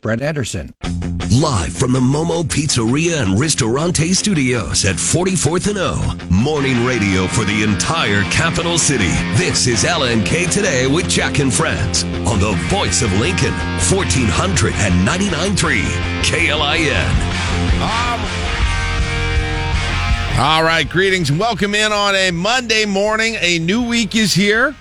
Brett Ederson. Live from the Momo Pizzeria and Ristorante Studios at 44th and O. Morning radio for the entire capital city. This is LNK Today with Jack and Friends on the voice of Lincoln, 1499.3 KLIN. All right, greetings and welcome in on a Monday morning. A new week is here.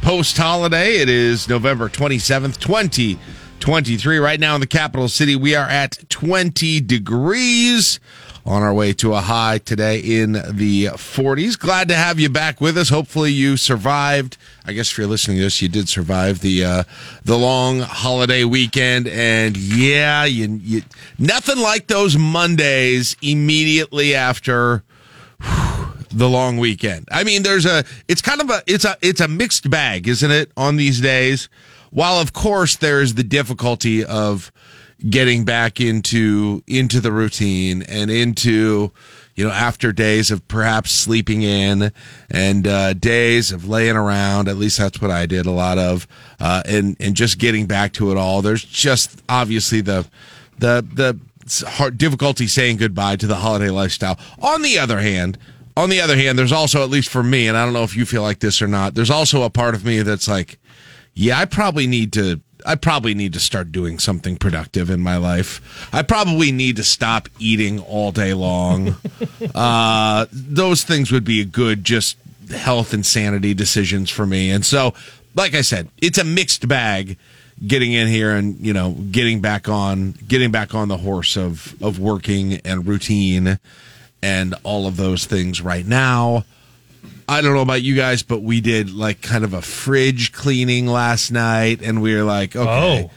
Post-holiday, it is November 27th, 2023. Right now in the capital city, we are at 20 degrees on our way to a high today in the 40s. Glad to have you back with us. Hopefully you survived. I guess if you're listening to this, you did survive the long holiday weekend. And yeah, you nothing like those Mondays immediately after the long weekend. I mean, it's a mixed bag, isn't it, on these days? While, of course, there's the difficulty of getting back into the routine and into, after days of perhaps sleeping in and days of laying around, at least that's what I did a lot of, and just getting back to it all. There's just obviously the hard difficulty saying goodbye to the holiday lifestyle. On the other hand, there's also, at least for me, and I don't know if you feel like this or not, there's also a part of me that's like, yeah, I probably need to start doing something productive in my life. I probably need to stop eating all day long. Those things would be a good, just health and sanity decisions for me. And so, like I said, it's a mixed bag getting in here and, getting back on the horse of working and routine and all of those things right now. I don't know about you guys, but we did like kind of a fridge cleaning last night, and we were like, okay,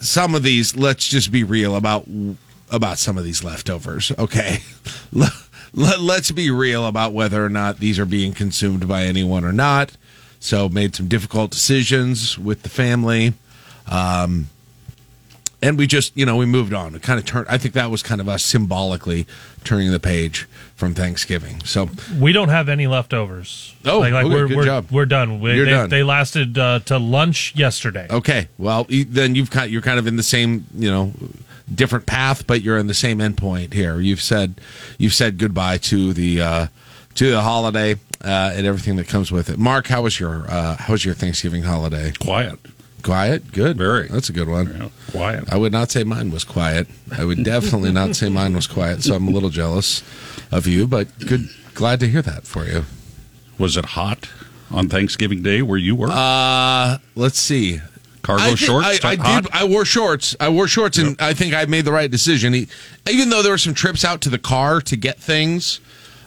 some of these, let's just be real about some of these leftovers, okay? Let's be real about whether or not these are being consumed by anyone or not. So made some difficult decisions with the family. And we just, we moved on. It kind of turned. I think that was kind of us symbolically turning the page from Thanksgiving. So we don't have any leftovers. Oh, good job. We're done. You're done. They lasted to lunch yesterday. Okay. Well, then you're kind of in the same, different path, but you're in the same endpoint here. You've said goodbye to the holiday and everything that comes with it. Mark, how was your Thanksgiving holiday? Quiet. Quiet? Good. Very. That's a good one. Yeah, quiet. I would not say mine was quiet. I would definitely not say mine was quiet, so I'm a little jealous of you, but good. Glad to hear that for you. Was it hot on Thanksgiving Day where you were? Let's see. Cargo shorts? I wore shorts. Yep. And I think I made the right decision. Even though there were some trips out to the car to get things,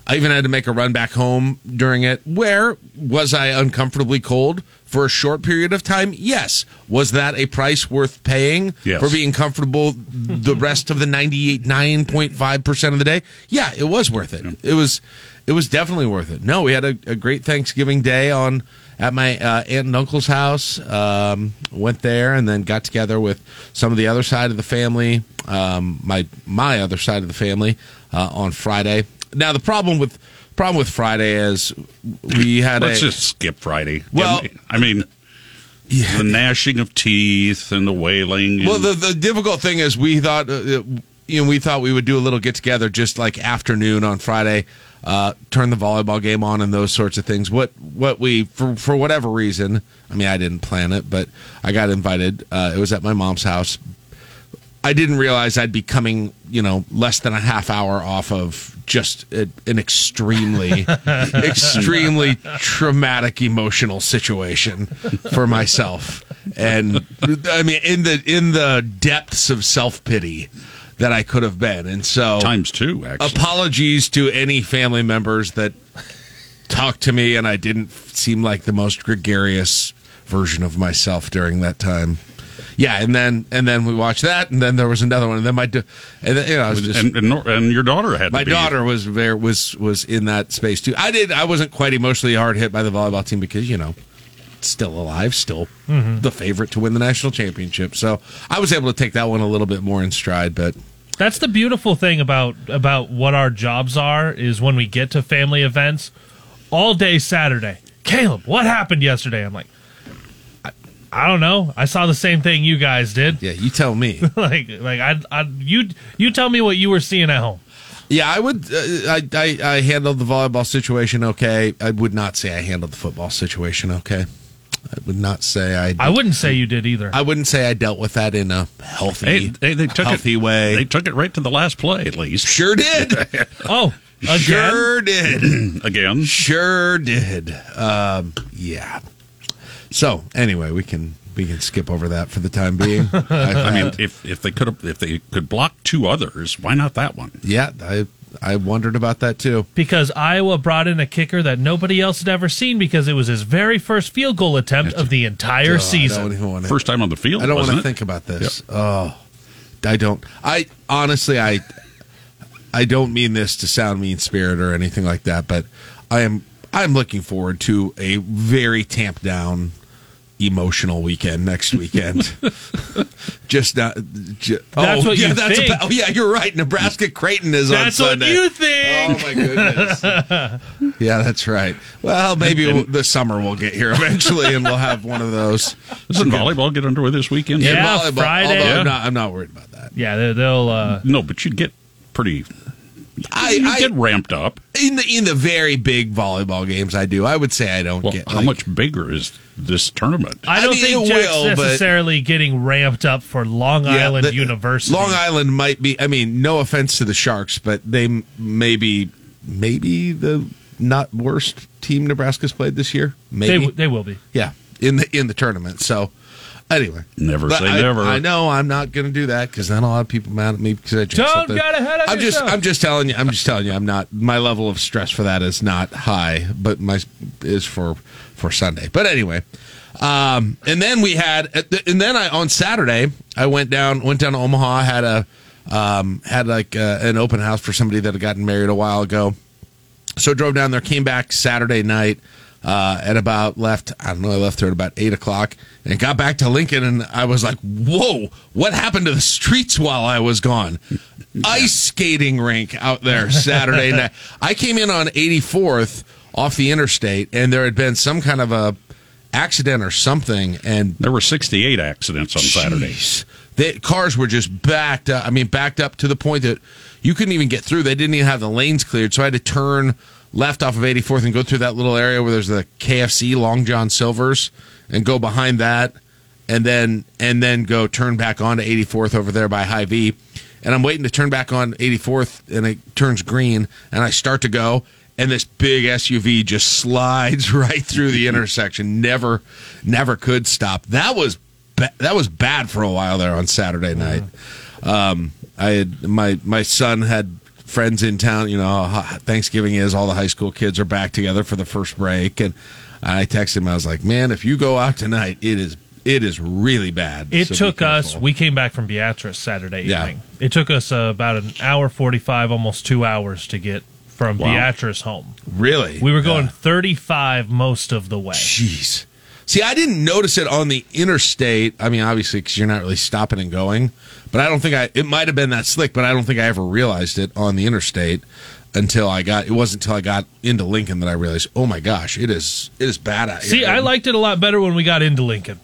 I even had to make a run back home during it. Where was I uncomfortably cold? For a short period of time, yes. Was that a price worth paying for being comfortable the rest of the 9.5% of the day? Yeah, it was worth it. Yeah. It was definitely worth it. No, we had a great Thanksgiving Day at my aunt and uncle's house. Went there and then got together with some of the other side of the family, my other side of the family, on Friday. Now, the problem with Friday is we had let's just skip Friday. Well, I mean, the gnashing of teeth and the wailing. Well, the difficult thing is we thought we would do a little get together just like afternoon on Friday, turn the volleyball game on and those sorts of things. What we for whatever reason, I mean, I didn't plan it, but I got invited. It was at my mom's house. I didn't realize I'd be coming, less than a half hour off of just an extremely, extremely traumatic emotional situation for myself. And I mean, in the depths of self-pity that I could have been. And so times two, actually. Apologies to any family members that talked to me and I didn't seem like the most gregarious version of myself during that time. Yeah, and then we watched that, and then there was another one, and then your daughter had my to be. Daughter was there was in that space too. I wasn't quite emotionally hard hit by the volleyball team because still alive, still the favorite to win the national championship. So I was able to take that one a little bit more in stride, but. That's the beautiful thing about what our jobs are is when we get to family events all day Saturday. Caleb, what happened yesterday? I'm like. I don't know. I saw the same thing you guys did. Yeah, you tell me. You tell me what you were seeing at home. Yeah, I would. I handled the volleyball situation okay. I would not say I handled the football situation okay. I would not say I. I wouldn't say you did either. I wouldn't say I dealt with that in a healthy, way. They took it right to the last play, at least. Sure did. Oh, again? Sure did. Again? Sure did. Yeah. So anyway, we can skip over that for the time being. I mean, if they could block two others, why not that one? Yeah, I wondered about that too. Because Iowa brought in a kicker that nobody else had ever seen because it was his very first field goal attempt of the entire season. I don't even want to, first time on the field. I don't want to think about this. Yep. Oh, I don't. I honestly, I don't mean this to sound mean-spirited or anything like that, but I'm looking forward to a very tamped down, emotional weekend next weekend. Just not. That's what you think. Oh yeah, you're right. Nebraska Creighton is on Sunday. That's what you think. Oh my goodness. Yeah, that's right. Well, maybe the summer will get here eventually, and we'll have one of those. Doesn't volleyball get underway this weekend? Yeah, Friday. Yeah. I'm not worried about that. Yeah, they'll. No, but you'd get pretty. I get ramped up in the very big volleyball games. I do. I would say I don't get. Like, how much bigger is this tournament? I don't think Jack's necessarily getting ramped up for Long Island University. Long Island might be. I mean, no offense to the Sharks, but they maybe the not worst team Nebraska's played this year. Maybe they will be. Yeah, in the tournament. So. Anyway, never say never. I know I'm not going to do that because then a lot of people mad at me because I drink something. Don't get ahead of yourself. I'm just telling you. I'm not. My level of stress for that is not high, but my is for Sunday. But anyway, and then we had, and then on Saturday I went down to Omaha, had an open house for somebody that had gotten married a while ago, so I drove down there, came back Saturday night. I left her at about 8 o'clock and got back to Lincoln, and I was like, whoa, what happened to the streets while I was gone? Ice skating rink out there Saturday night. I came in on 84th off the interstate, and there had been some kind of a accident or something. And there were 68 accidents on Saturday. Cars were just backed up to the point that you couldn't even get through. They didn't even have the lanes cleared, so I had to turn left off of 84th and go through that little area where there's the KFC Long John Silver's and go behind that and then go turn back on to 84th over there by Hy-Vee. And I'm waiting to turn back on 84th and it turns green and I start to go and this big SUV just slides right through the intersection. Never could stop. That was bad for a while there on Saturday night. I had my son had friends in town, you know, Thanksgiving is, all the high school kids are back together for the first break, and I texted him, I was like, man, if you go out tonight, it is really bad. We came back from Beatrice Saturday evening. It took us about an hour 45, almost 2 hours to get from Beatrice home. Really? We were going 35 most of the way. Jeez. See, I didn't notice it on the interstate. I mean, obviously, because you're not really stopping and going. But I don't think it might have been that slick, but I don't think I ever realized it on the interstate until I got into Lincoln that I realized, oh my gosh, it is bad out here. See, I liked it a lot better when we got into Lincoln.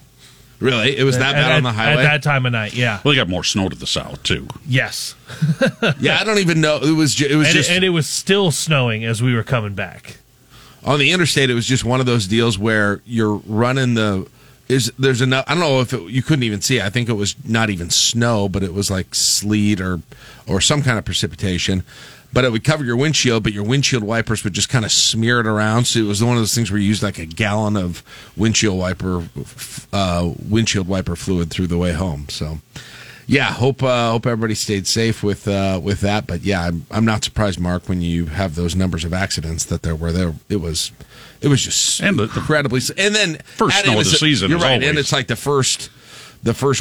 Really? It was that bad on the highway? At that time of night, yeah. Well, they got more snow to the south, too. Yes. Yeah, I don't even know. And it was still snowing as we were coming back. On the interstate, it was just one of those deals where you're running there's enough. I don't know if you couldn't even see. I think it was not even snow, but it was like sleet or some kind of precipitation. But it would cover your windshield, but your windshield wipers would just kind of smear it around. So it was one of those things where you used like a gallon of windshield wiper fluid through the way home. So, yeah, hope everybody stayed safe with that. But yeah, I'm not surprised, Mark, when you have those numbers of accidents that there were. It was just incredibly. And then first snow of the season. You're right, and it's like the first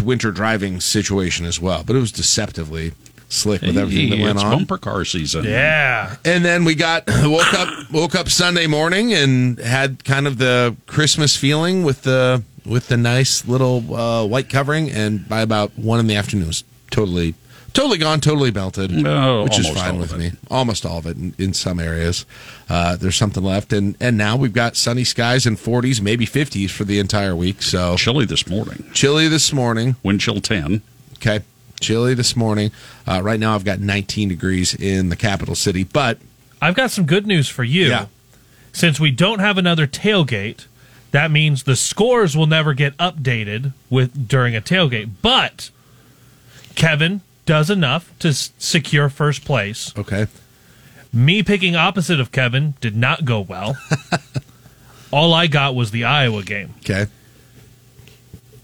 winter driving situation as well. But it was deceptively slick with everything that went on. It's bumper car season. Yeah. And then we woke up Sunday morning and had kind of the Christmas feeling with the nice little white covering, and by about 1 in the afternoon, it was totally, Totally gone, totally melted, which is fine with me. Almost all of it in some areas. There's something left. And now we've got sunny skies and 40s, maybe 50s for the entire week. So chilly this morning. Wind chill 10. Okay. Chilly this morning. Right now I've got 19 degrees in the capital city. But I've got some good news for you. Yeah. Since we don't have another tailgate, that means the scores will never get updated with during a tailgate. But Kevin does enough to secure first place. Okay. Me picking opposite of Kevin did not go well. All I got was the Iowa game. Okay.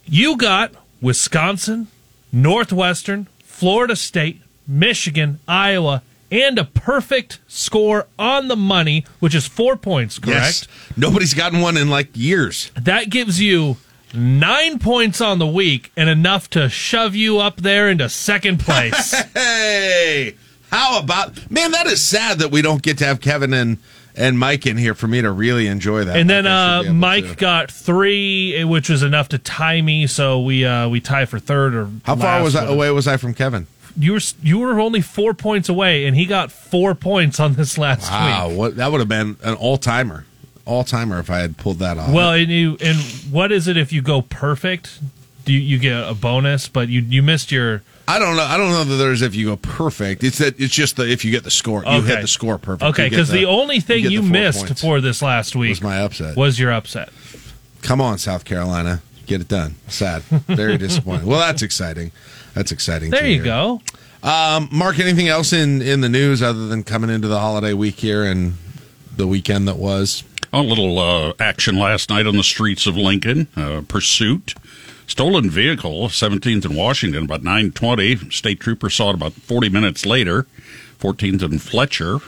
You got Wisconsin, Northwestern, Florida State, Michigan, Iowa, and a perfect score on the money, which is 4 points, correct? Yes. Nobody's gotten one in, like, years. That gives you 9 points on the week and enough to shove you up there into second place. Hey, how about, man, that is sad that we don't get to have Kevin and Mike in here for me to really enjoy that. And then Mike got three, which was enough to tie me, so we tie for third. Or how far was away was I from Kevin? You were only 4 points away, and he got 4 points on this last week. Wow, that would have been an all-timer. If I had pulled that off. Well, and what is it if you go perfect? Do you get a bonus? But you missed your. I don't know that there's if you go perfect. It's just the if you get the score, okay. You hit the score perfect. Okay, because the only thing you missed for this last week was my upset. Was your upset? Come on, South Carolina, get it done. Sad, very disappointing. Well, that's exciting. There you go. Mark, anything else in the news other than coming into the holiday week here and the weekend that was? A little action last night on the streets of Lincoln. Pursuit. Stolen vehicle, 17th and Washington, about 9:20. State trooper saw it about 40 minutes later. 14th and Fletcher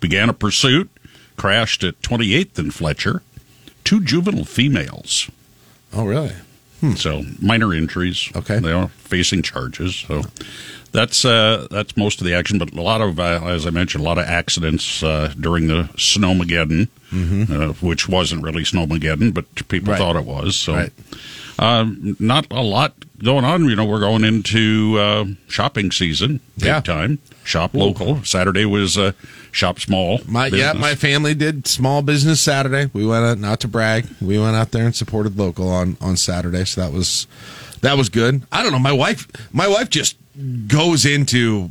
began a pursuit. Crashed at 28th and Fletcher. Two juvenile females. Oh, really? So minor injuries. Okay. They are facing charges. So that's most of the action. But a lot of, as I mentioned, a lot of accidents during the Snowmageddon, which wasn't really Snowmageddon, but people thought it was. So not a lot going on. You know, we're going into shopping season big time. Shop local. Saturday was shop small. My family did small business Saturday. We went out, not to brag. We went out there and supported local on Saturday. So that was good. I don't know. My wife just goes into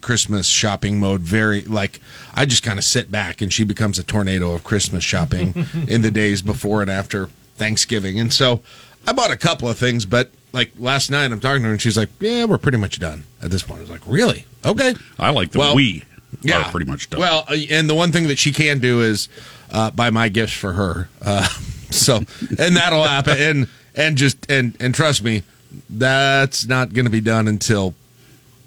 Christmas shopping mode. Very, like, I just kind of sit back and she becomes a tornado of Christmas shopping in the days before and after Thanksgiving. And so I bought a couple of things, but like last night I'm talking to her and she's like, yeah, we're pretty much done at this point. I was like, really? Okay. I like we are pretty much done. Well, and the one thing that she can do is buy my gifts for her. So, and that'll happen. And trust me, that's not going to be done until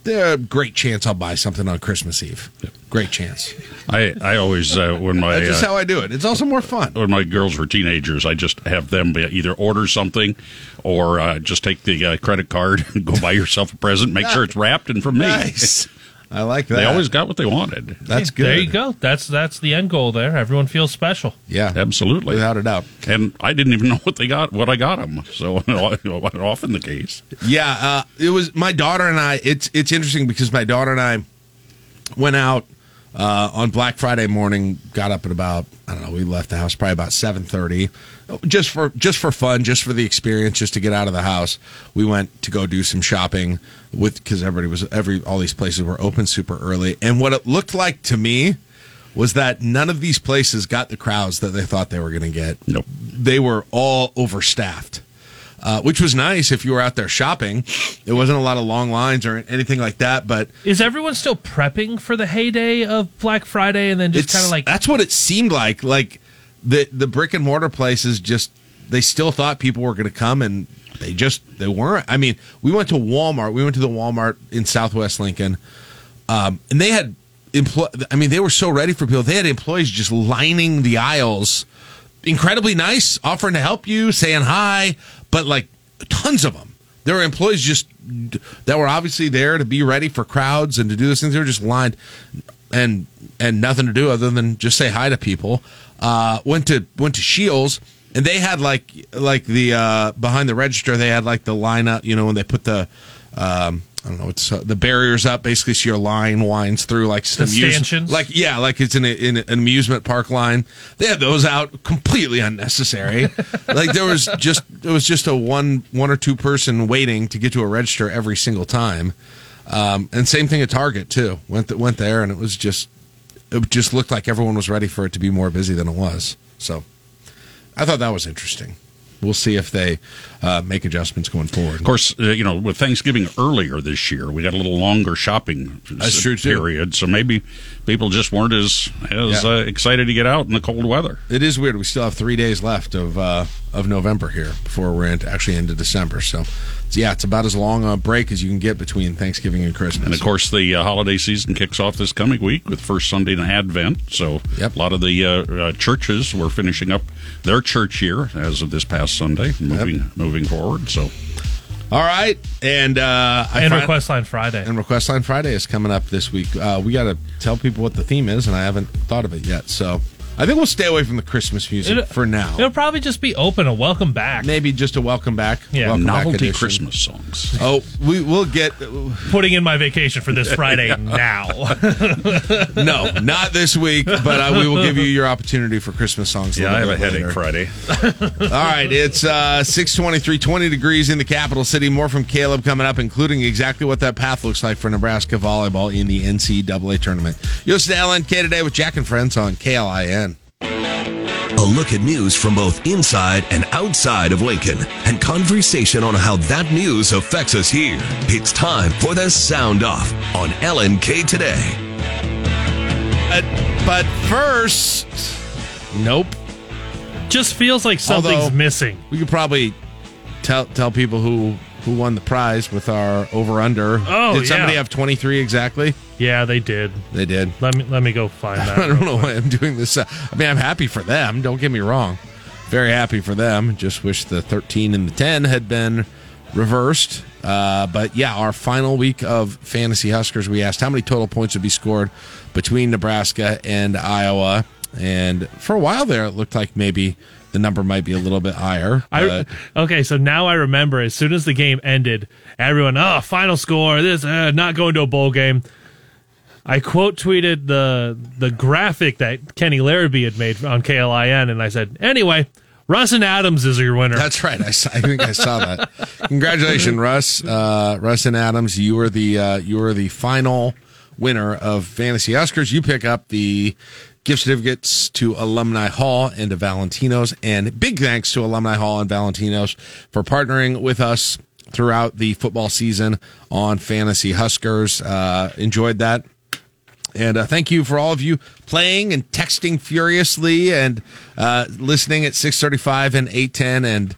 there's a great chance I'll buy something on Christmas Eve. Yep. Great chance. I always, when my... That's just how I do it. It's also more fun. When my girls were teenagers, I just have them either order something or just take the credit card and go buy yourself a present, make sure it's wrapped, and from me. Nice. I like that. They always got what they wanted. That's good. There you go. That's the end goal there. Everyone feels special. Yeah. Absolutely. Without a doubt. And I didn't even know what I got them. So, often the case. Yeah. It was my daughter and I. It's interesting because my daughter and I went out on Black Friday morning, got up at about, I don't know, we left the house probably about 7:30, just for fun, just for the experience, just to get out of the house. We went to go do some shopping because everybody was all these places were open super early. And what it looked like to me was that none of these places got the crowds that they thought they were going to get. Nope. They were all overstaffed. Which was nice if you were out there shopping. It wasn't a lot of long lines or anything like that. But is everyone still prepping for the heyday of Black Friday and then just kind of like... That's what it seemed like. Like the brick and mortar places just... They still thought people were going to come and they weren't. I mean, we went to Walmart. We went to the Walmart in Southwest Lincoln. And they had... they were so ready for people. They had employees just lining the aisles. Incredibly nice, offering to help you, saying hi... But, like, tons of them. There were employees just that were obviously there to be ready for crowds and to do those things. They were just lined and nothing to do other than just say hi to people. Went to Shields, And they had like the behind the register, they had like the lineup, you know, when they put the I don't know, it's the barriers up basically, so your line winds through like some stanchions, like it's in an amusement park line. They had those out, completely unnecessary. Like there was just a one or two person waiting to get to a register every single time. And same thing at Target too. Went there and it just looked like everyone was ready for it to be more busy than it was. So I thought that was interesting. We'll see if they make adjustments going forward. Of course, with Thanksgiving earlier this year, we got a little longer shopping period, so maybe people just weren't as excited to get out in the cold weather. It is weird. We still have 3 days left of November here before we're into December. So, it's about as long a break as you can get between Thanksgiving and Christmas. And, of course, the holiday season kicks off this coming week with first Sunday in Advent. So a lot of the churches were finishing up their church year as of this past Sunday, moving forward. So, all right, and Request Line Friday. And Request Line Friday is coming up this week. We got to tell people what the theme is, and I haven't thought of it yet. So I think we'll stay away from the Christmas music for now. It'll probably just be a welcome back. Maybe just a welcome back. Yeah, welcome novelty back Christmas songs. Oh, we'll get... Putting in my vacation for this Friday now. No, not this week, but we will give you your opportunity for Christmas songs. Yeah, I have a headache Friday. All right, it's 6:23, 20 degrees in the capital city. More from Caleb coming up, including exactly what that path looks like for Nebraska volleyball in the NCAA tournament. You'll listen to LNK Today with Jack and Friends on KLIN. A look at news from both inside and outside of Lincoln, and conversation on how that news affects us here. It's time for the Sound Off on LNK Today. But first, nope. Just feels like something's missing. We could probably tell people who won the prize with our over-under. Oh, did somebody have 23 exactly? Yeah, they did. They did. Let me go find that. I don't know why I'm doing this. I mean, I'm happy for them. Don't get me wrong. Very happy for them. Just wish the 13 and the 10 had been reversed. But, yeah, our final week of Fantasy Huskers, we asked how many total points would be scored between Nebraska and Iowa. And for a while there, it looked like maybe the number might be a little bit higher. So now I remember, as soon as the game ended, everyone, final score, this, not going to a bowl game. I quote tweeted the graphic that Kenny Larrabee had made on KLIN, and I said, anyway, Russ and Adams is your winner. That's right. I think I saw that. Congratulations, Russ. Russ and Adams, you were the final winner of Fantasy Huskers. You pick up the gift certificates to Alumni Hall and to Valentino's. And big thanks to Alumni Hall and Valentino's for partnering with us throughout the football season on Fantasy Huskers. Enjoyed that. And thank you for all of you playing and texting furiously and listening at 6:35 and 8:10. And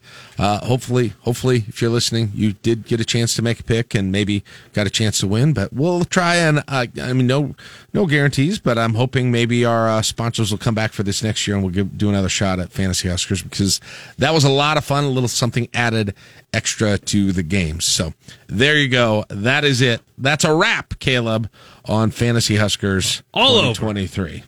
hopefully, if you're listening, you did get a chance to make a pick and maybe got a chance to win. But we'll try and no guarantees. But I'm hoping maybe our sponsors will come back for this next year and we'll do another shot at Fantasy Huskers, because that was a lot of fun. A little something added extra to the game. So there you go. That is it. That's a wrap, Caleb, on Fantasy Huskers all 2023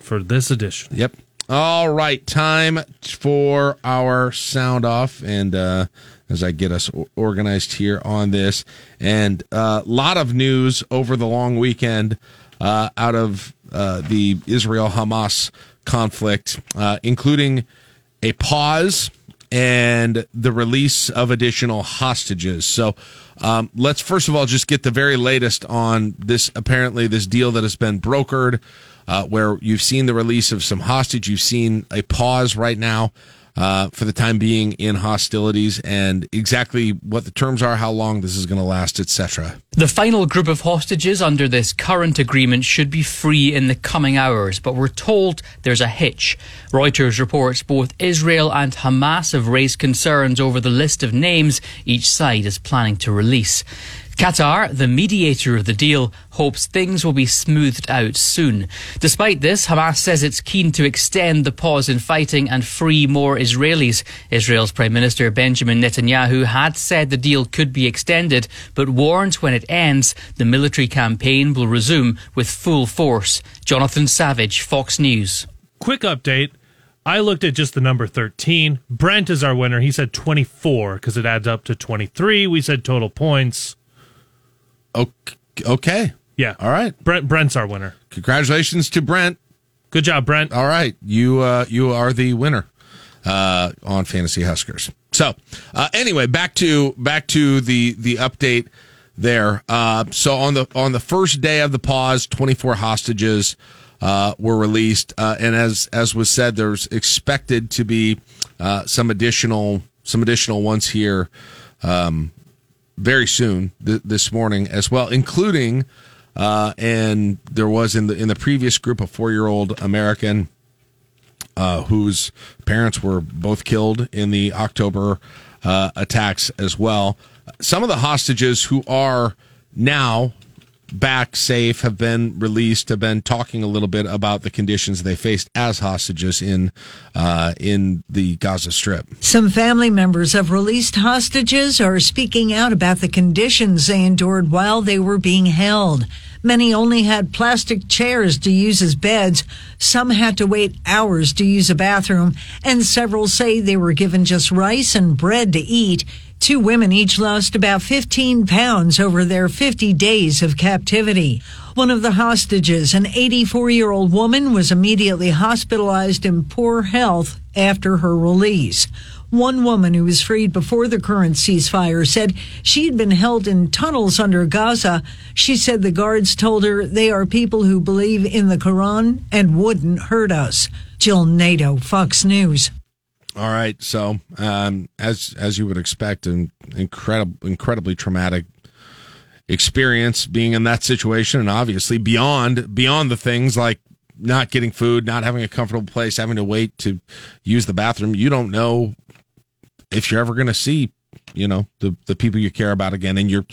for this edition. Yep. All right, time for our Sound Off, and as I get us organized here on this, and a lot of news over the long weekend out of the Israel-Hamas conflict, including a pause and the release of additional hostages. So let's first of all just get the very latest on this, apparently this deal that has been brokered, where you've seen the release of some hostage. You've seen a pause right now for the time being in hostilities, and exactly what the terms are, how long this is going to last, etc. The final group of hostages under this current agreement should be free in the coming hours, but we're told there's a hitch. Reuters reports both Israel and Hamas have raised concerns over the list of names each side is planning to release. Qatar, the mediator of the deal, hopes things will be smoothed out soon. Despite this, Hamas says it's keen to extend the pause in fighting and free more Israelis. Israel's Prime Minister Benjamin Netanyahu had said the deal could be extended, but warned when it ends, the military campaign will resume with full force. Jonathan Savage, Fox News. Quick update. I looked at just the number 13. Brent is our winner. He said 24 because it adds up to 23. We said total points. Okay. Yeah. All right. Brent's our winner. Congratulations to Brent. Good job, Brent. All right. You are the winner on Fantasy Huskers. So anyway, back to the update there. So on the first day of the pause, 24 hostages were released, and as was said, there's expected to be some additional ones here very soon this morning as well, including and there was in the previous group a 4-year-old American whose parents were both killed in the October attacks as well. Some of the hostages who are now back safe have been released, have been talking a little bit about the conditions they faced as hostages in the Gaza Strip. Some family members of released hostages are speaking out about the conditions they endured while they were being held. Many only had plastic chairs to use as beds. Some had to wait hours to use a bathroom, and several say they were given just rice and bread to eat. 2 women each lost about 15 pounds over their 50 days of captivity. One of the hostages, an 84-year-old woman, was immediately hospitalized in poor health after her release. One woman who was freed before the current ceasefire said she had been held in tunnels under Gaza. She said the guards told her they are people who believe in the Quran and wouldn't hurt us. Jill Nadeau, Fox News. All right, so as you would expect, an incredibly traumatic experience being in that situation, and obviously beyond the things like not getting food, not having a comfortable place, having to wait to use the bathroom. You don't know if you're ever going to see, the people you care about again, and you're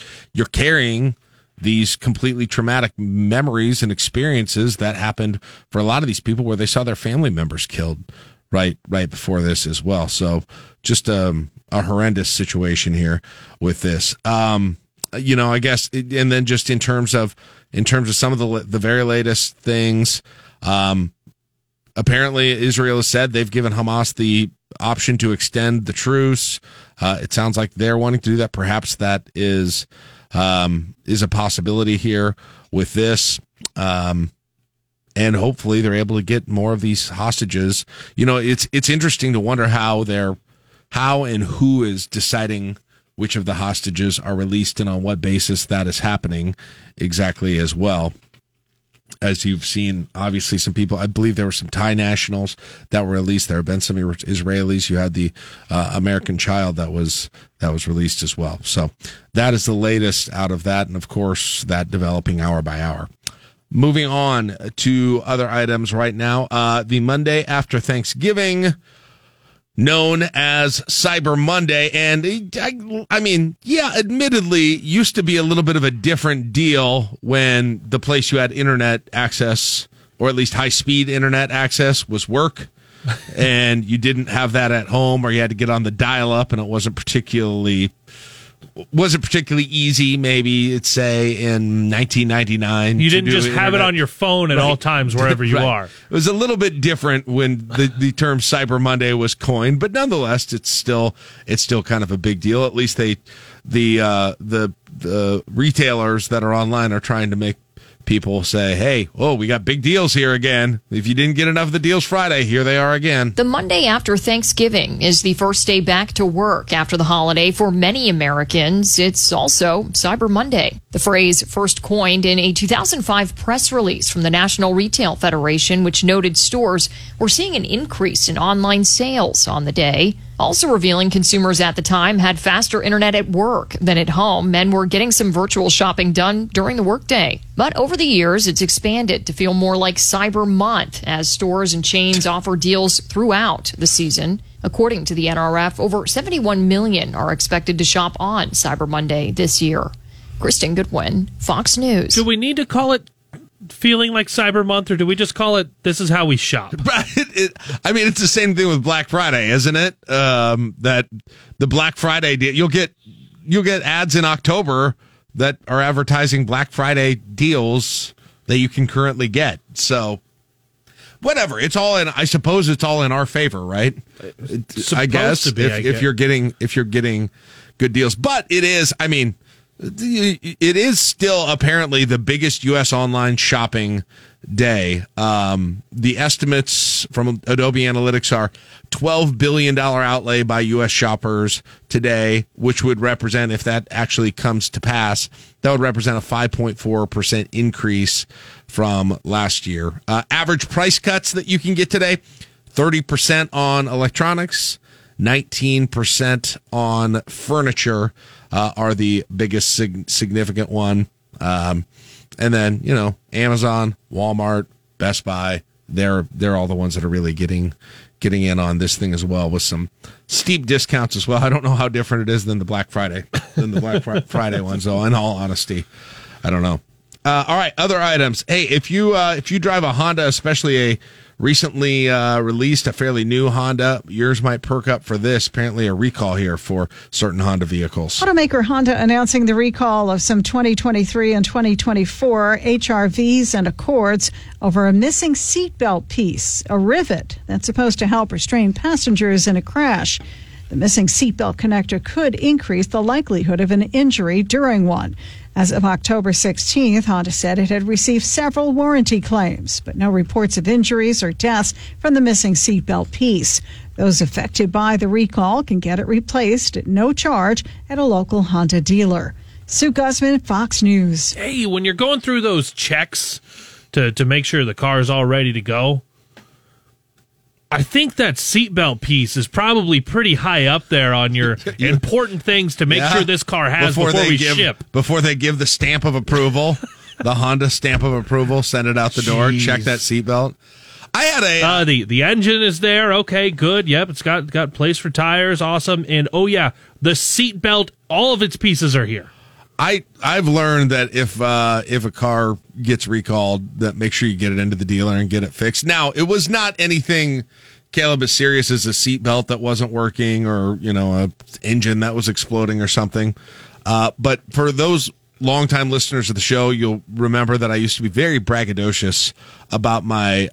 carrying these completely traumatic memories and experiences that happened for a lot of these people where they saw their family members killed right before this as well. So just a horrendous situation here with this. I guess, and then just in terms of some of the very latest things, apparently Israel has said they've given Hamas the option to extend the truce. It sounds like they're wanting to do that. Perhaps that is a possibility here with this. And hopefully they're able to get more of these hostages. It's interesting to wonder how and who is deciding which of the hostages are released and on what basis that is happening exactly as well. As you've seen, obviously some people, I believe there were some Thai nationals that were released. There have been some Israelis. You had the American child that was released as well. So that is the latest out of that. And of course that developing hour by hour. Moving on to other items right now. The Monday after Thanksgiving, known as Cyber Monday. And admittedly, used to be a little bit of a different deal when the place you had internet access, or at least high-speed internet access, was work. And you didn't have that at home, or you had to get on the dial-up, and it wasn't particularly easy, maybe, it'd say, in 1999. You didn't just have it on your phone at all times, wherever you are. It was a little bit different when the term Cyber Monday was coined, but nonetheless, it's still kind of a big deal. At least the retailers that are online are trying to make people say, hey, we got big deals here again. If you didn't get enough of the deals Friday, here they are again. The Monday after Thanksgiving is the first day back to work after the holiday for many Americans. It's also Cyber Monday. The phrase first coined in a 2005 press release from the National Retail Federation, which noted stores were seeing an increase in online sales on the day. Also revealing consumers at the time had faster internet at work than at home and were getting some virtual shopping done during the workday. But over the years, it's expanded to feel more like Cyber Month as stores and chains offer deals throughout the season. According to the NRF, over 71 million are expected to shop on Cyber Monday this year. Kristen Goodwin, Fox News. Do we need to call it feeling like Cyber Month, or do we just call it this is how we shop? It's the same thing with Black Friday, isn't it? That the Black Friday deal, you'll get ads in October that are advertising Black Friday deals that you can currently get. So whatever. It's all in. I suppose it's all in our favor, right? I guess if you're getting good deals, but it is. I mean, it is still apparently the biggest U.S. online shopping day. The estimates from Adobe Analytics are $12 billion outlay by U.S. shoppers today, which would represent, if that actually comes to pass, that would represent a 5.4% increase from last year. Average price cuts that you can get today, 30% on electronics, 19% on furniture are the biggest significant one. And then, you know, Amazon, Walmart, Best Buy, they're all the ones that are really getting in on this thing as well, with some steep discounts as well. I don't know how different it is than the Black Friday ones, though, in all honesty. I don't know. All right, other items. Hey, if you drive a Honda, especially a recently released, a fairly new Honda, yours might perk up for this. Apparently a recall here for certain Honda vehicles. Automaker Honda announcing the recall of some 2023 and 2024 HRVs and Accords over a missing seatbelt piece, a rivet that's supposed to help restrain passengers in a crash. The missing seatbelt connector could increase the likelihood of an injury during one. As of October 16th, Honda said it had received several warranty claims, but no reports of injuries or deaths from the missing seatbelt piece. Those affected by the recall can get it replaced at no charge at a local Honda dealer. Sue Guzman, Fox News. Hey, when you're going through those checks to make sure the car is all ready to go, I think that seatbelt piece is probably pretty high up there on your important things to make sure this car has before we ship. Before they give the stamp of approval, the Honda stamp of approval, send it out the door, check that seatbelt. I had a... the engine is there. Okay, good. Yep, it's got place for tires. Awesome. And, oh, yeah, the seatbelt, all of its pieces are here. I've learned that if a car gets recalled, that make sure you get it into the dealer and get it fixed. Now, it was not anything, Caleb, as serious as a seatbelt that wasn't working, or, you know, an engine that was exploding or something. But for those longtime listeners of the show, you'll remember that I used to be very braggadocious about my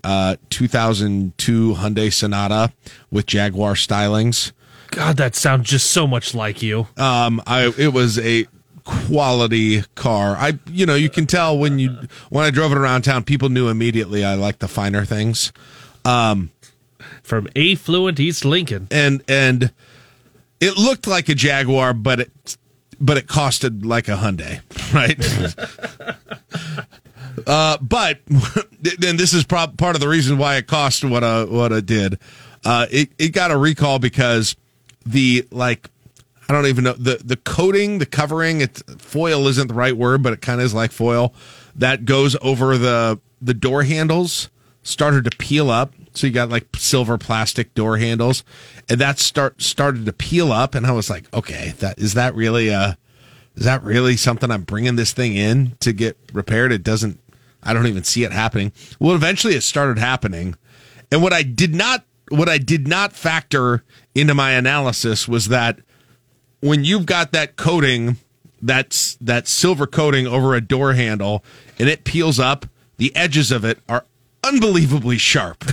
2002 Hyundai Sonata with Jaguar stylings. God, that sounds just so much like you. It was a quality car. You can tell when I drove it around town, people knew immediately I liked the finer things. From affluent East Lincoln, and it looked like a Jaguar, but it costed like a Hyundai, right? But then this is part of the reason why it cost what it did. It got a recall because I don't even know the coating, the covering. It's foil isn't the right word, but it kind of is like foil that goes over the door handles started to peel up. So you got like silver plastic door handles, and that started to peel up. And I was like, okay, is that really something I'm bringing this thing in to get repaired? I don't even see it happening. Well, eventually it started happening, and what I did not factor into my analysis was that, when you've got that coating, that's that silver coating over a door handle, and it peels up, the edges of it are unbelievably sharp.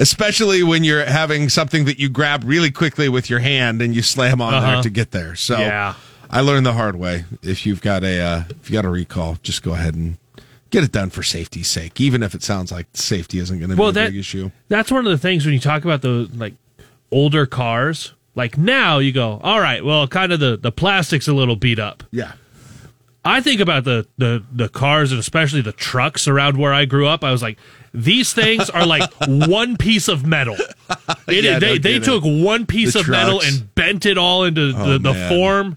Especially when you're having something that you grab really quickly with your hand and you slam on there to get there. So yeah. I learned the hard way. If you've got a recall, just go ahead and get it done for safety's sake, even if it sounds like safety isn't going to be a big issue. That's one of the things when you talk about the older cars, like now you go, all right, well, kind of the plastic's a little beat up. Yeah. I think about the cars, and especially the trucks around where I grew up. I was like, these things are like one piece of metal. They took one piece of metal and bent it all into the form.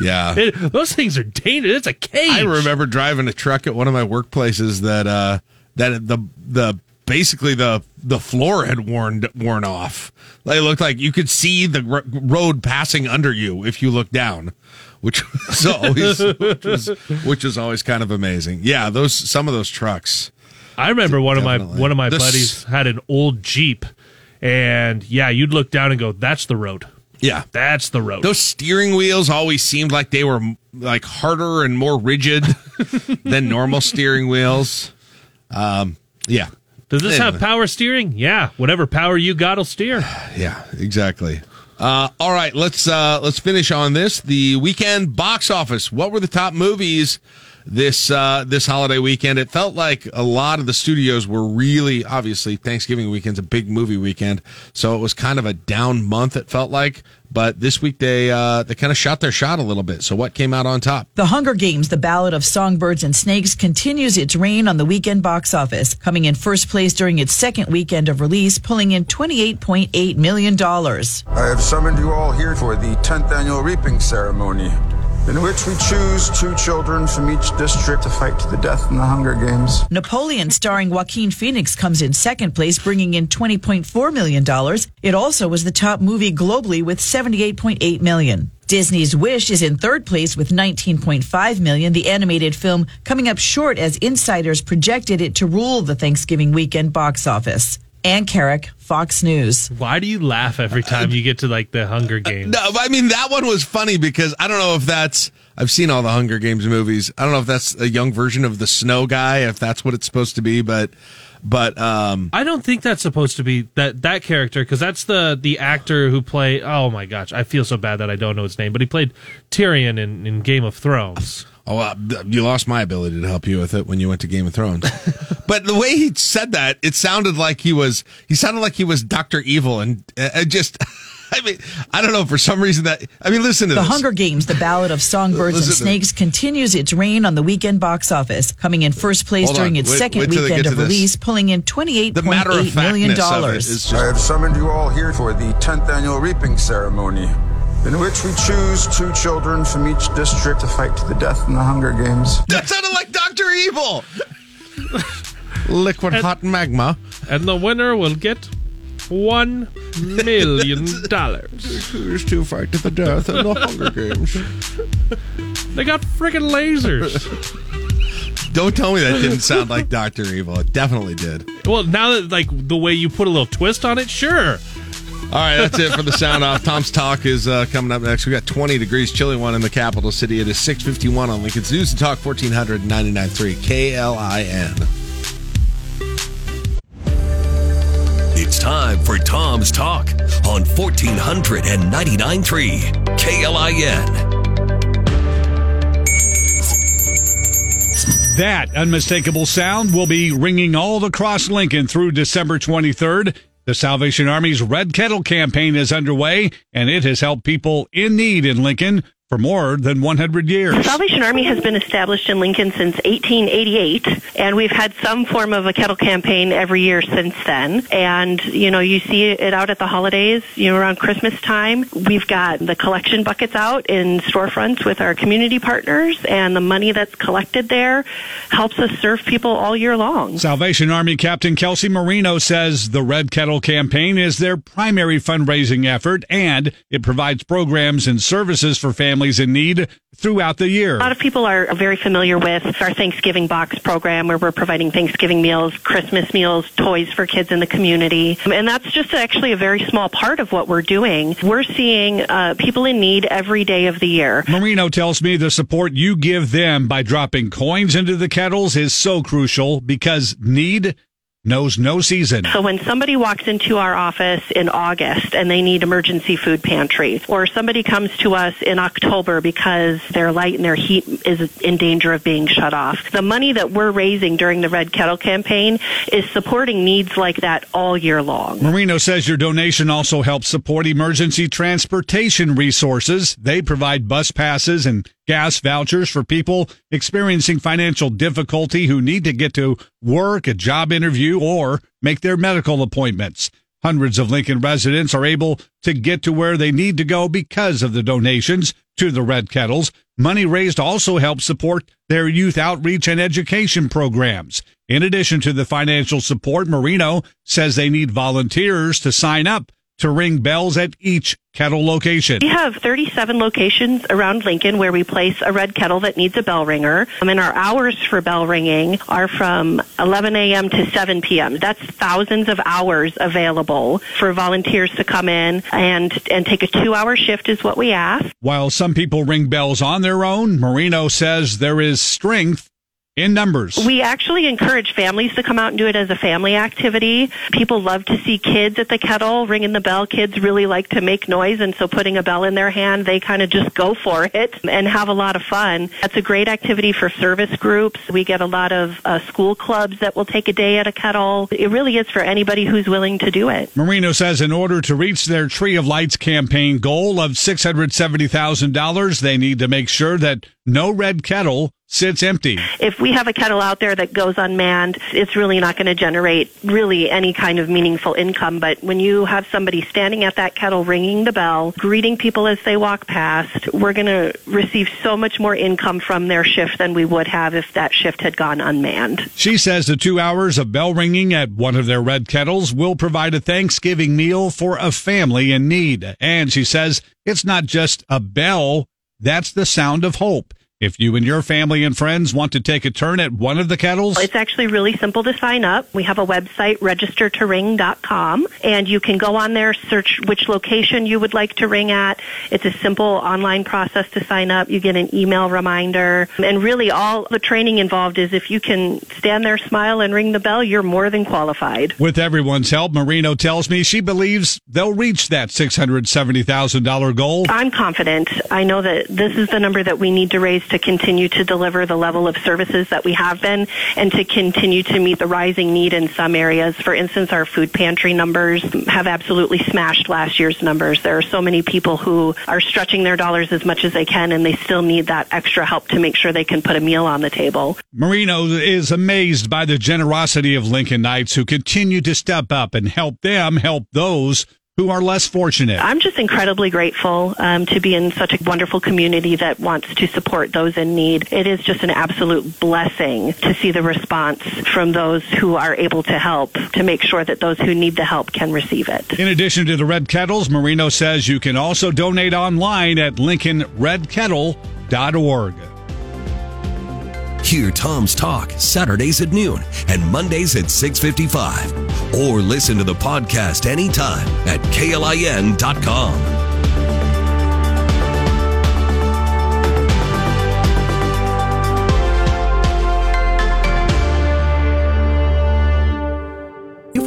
Yeah. Those things are dangerous. It's a cage. I remember driving a truck at one of my workplaces that the basically the floor had worn off. It looked like you could see the road passing under you if you looked down, which was always kind of amazing. Yeah, some of those trucks. I remember one of my buddies had an old Jeep, and yeah, you'd look down and go, "That's the road." Yeah, that's the road. Those steering wheels always seemed like they were like harder and more rigid than normal steering wheels. Yeah. Does this have power steering? Yeah. Whatever power you got will steer. Yeah, exactly. All right, let's finish on this. The weekend box office. What were the top movies this holiday weekend? It felt like a lot of the studios were really, obviously, Thanksgiving weekend's a big movie weekend, so it was kind of a down month, it felt like. But this week, they kind of shot their shot a little bit. So what came out on top? The Hunger Games, The Ballad of Songbirds and Snakes, continues its reign on the weekend box office, coming in first place during its second weekend of release, pulling in $28.8 million. I have summoned you all here for the 10th annual reaping ceremony, in which we choose 2 children from each district to fight to the death in the Hunger Games. Napoleon, starring Joaquin Phoenix, comes in second place, bringing in $20.4 million. It also was the top movie globally with $78.8 million. Disney's Wish is in third place with $19.5 million. The animated film coming up short as insiders projected it to rule the Thanksgiving weekend box office. Ann Carrick, Fox News. Why do you laugh every time you get to like the Hunger Games? No, I mean, that one was funny because I don't know if that's, I've seen all the Hunger Games movies. I don't know if that's a young version of the snow guy, if that's what it's supposed to be, but I don't think that's supposed to be that character, because that's the actor who played, oh my gosh, I feel so bad that I don't know his name, but he played Tyrion in Game of Thrones. Oh, you lost my ability to help you with it when you went to Game of Thrones. But the way he said that, it sounded like he sounded like he was Dr. Evil, and just, I mean, I don't know, for some reason that, I mean, listen to this. The Hunger Games, The Ballad of Songbirds and Snakes continues its reign on the weekend box office, coming in first place during its second weekend of release, pulling in $28.8 million. I have summoned you all here for the 10th annual reaping ceremony, in which we choose 2 children from each district to fight to the death in the Hunger Games. That sounded like Dr. Evil! Liquid hot magma. And the winner will get $1 million. Choose to fight to the death in the Hunger Games. They got freaking lasers. Don't tell me that didn't sound like Dr. Evil. It definitely did. Well, now that, like, the way you put a little twist on it, sure. All right, that's it for the Sound Off. Tom's Talk is coming up next. We got 20 degrees, chilly one in the capital city. It is 6:51 on Lincoln's News and Talk 1400 99.3 KLIN. It's time for Tom's Talk on 1499.3 KLIN. That unmistakable sound will be ringing all across Lincoln through December 23rd. The Salvation Army's Red Kettle campaign is underway, and it has helped people in need in Lincoln for more than 100 years. The Salvation Army has been established in Lincoln since 1888, and we've had some form of a kettle campaign every year since then. And, you know, you see it out at the holidays, you know, around Christmas time. We've got the collection buckets out in storefronts with our community partners, and the money that's collected there helps us serve people all year long. Salvation Army Captain Kelsey Marino says the Red Kettle campaign is their primary fundraising effort, and it provides programs and services for families in need throughout the year. A lot of people are very familiar with our Thanksgiving box program, where we're providing Thanksgiving meals, Christmas meals, toys for kids in the community. And that's just actually a very small part of what we're doing. We're seeing people in need every day of the year. Marino tells me the support you give them by dropping coins into the kettles is so crucial, because need knows no season. So when somebody walks into our office in August and they need emergency food pantry, or somebody comes to us in October because their light and their heat is in danger of being shut off, the money that we're raising during the Red Kettle campaign is supporting needs like that all year long. Marino says your donation also helps support emergency transportation resources. They provide bus passes and gas vouchers for people experiencing financial difficulty who need to get to work, a job interview, or make their medical appointments. Hundreds of Lincoln residents are able to get to where they need to go because of the donations to the Red Kettles. Money raised also helps support their youth outreach and education programs. In addition to the financial support, Marino says they need volunteers to sign up to ring bells at each kettle location. We have 37 locations around Lincoln where we place a red kettle that needs a bell ringer. And our hours for bell ringing are from 11 a.m. to 7 p.m. That's thousands of hours available for volunteers to come in and take a 2-hour shift is what we ask. While some people ring bells on their own, Marino says there is strength In numbers. We actually encourage families to come out and do it as a family activity. People love to see kids at the kettle ringing the bell. Kids really like to make noise, and so putting a bell in their hand, they kind of just go for it and have a lot of fun. That's a great activity for service groups. We get a lot of school clubs that will take a day at a kettle. It really is for anybody who's willing to do it. Marino says in order to reach their Tree of Lights campaign goal of $670,000, they need to make sure that no red kettle sits empty. If we have a kettle out there that goes unmanned, it's really not going to generate really any kind of meaningful income. But when you have somebody standing at that kettle ringing the bell, greeting people as they walk past, we're going to receive so much more income from their shift than we would have if that shift had gone unmanned. She says the 2 hours of bell ringing at one of their red kettles will provide a Thanksgiving meal for a family in need. And she says it's not just a bell, that's the sound of hope. If you and your family and friends want to take a turn at one of the kettles... It's actually really simple to sign up. We have a website, registertoring.com, and you can go on there, search which location you would like to ring at. It's a simple online process to sign up. You get an email reminder. And really all the training involved is if you can stand there, smile, and ring the bell, you're more than qualified. With everyone's help, Marino tells me she believes they'll reach that $670,000 goal. I'm confident. I know that this is the number that we need to raise to continue to deliver the level of services that we have been and to continue to meet the rising need in some areas. For instance, our food pantry numbers have absolutely smashed last year's numbers. There are so many people who are stretching their dollars as much as they can, and they still need that extra help to make sure they can put a meal on the table. Marino is amazed by the generosity of Lincolnites who continue to step up and help them help those who are less fortunate. I'm just incredibly grateful to be in such a wonderful community that wants to support those in need. It is just an absolute blessing to see the response from those who are able to help to make sure that those who need the help can receive it. In addition to the red kettles, Marino says you can also donate online at LincolnRedKettle.org. Hear Tom's Talk Saturdays at noon and Mondays at 6:55. Or listen to the podcast anytime at KLIN.com. You've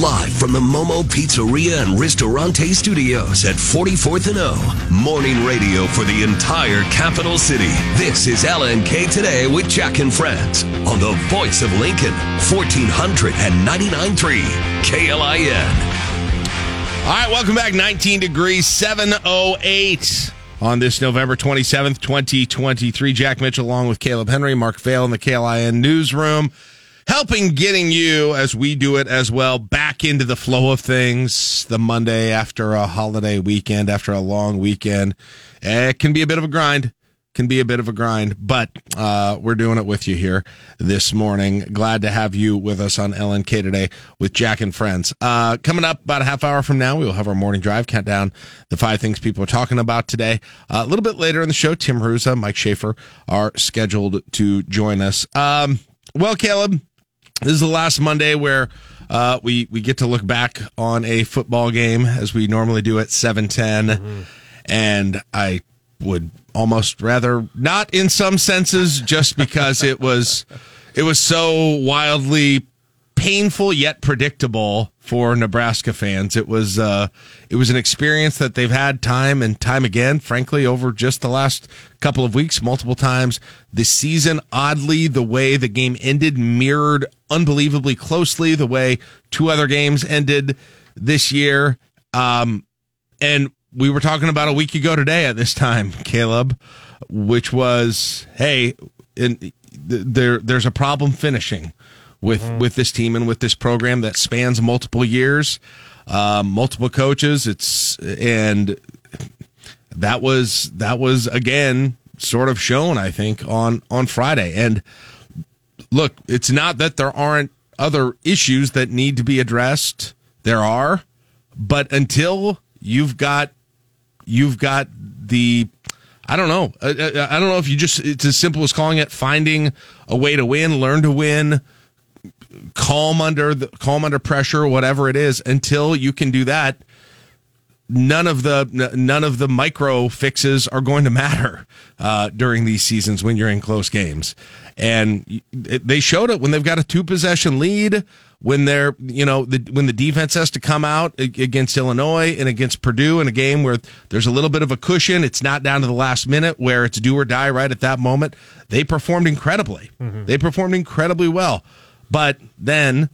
Live from the Momo Pizzeria and Ristorante Studios at 44th and O. Morning radio for the entire capital city. This is LNK Today with Jack and Friends on the voice of Lincoln, 1499.3 KLIN. All right, welcome back. 19 degrees, 7:08 on this November 27th, 2023. Jack Mitchell along with Caleb Henry, Mark Vail in the KLIN newsroom. Helping getting you, as we do it as well, back into the flow of things the Monday after a holiday weekend, after a long weekend. It can be a bit of a grind, but we're doing it with you here this morning. Glad to have you with us on LNK Today with Jack and Friends. Coming up about a half hour from now, we will have our morning drive countdown, the 5 things people are talking about today. A little bit later in the show, Tim Hruza, Mike Schaefer are scheduled to join us. Well, Caleb, this is the last Monday where we get to look back on a football game as we normally do at 7:10, and I would almost rather not in some senses just because it was so wildly painful yet predictable for Nebraska fans. It was an experience that they've had time and time again, frankly, over just the last couple of weeks, multiple times this season. Oddly, the way the game ended mirrored unbelievably closely the way 2 other games ended this year. And we were talking about a week ago today at this time, Caleb, which was, hey, there's a problem finishing with this team and with this program that spans multiple years, multiple coaches. That was again sort of shown, I think, on Friday. And look, it's not that there aren't other issues that need to be addressed. There are, but until you've got the, I don't know if you just, it's as simple as calling it, finding a way to win, learn to win, calm under pressure, whatever it is. Until you can do that, none of the micro fixes are going to matter during these seasons when you're in close games. And they showed it when they've got a 2-possession lead, when they're, when the defense has to come out against Illinois and against Purdue in a game where there's a little bit of a cushion. It's not down to the last minute where it's do or die right at that moment. They performed incredibly. Mm-hmm. They performed incredibly well. But then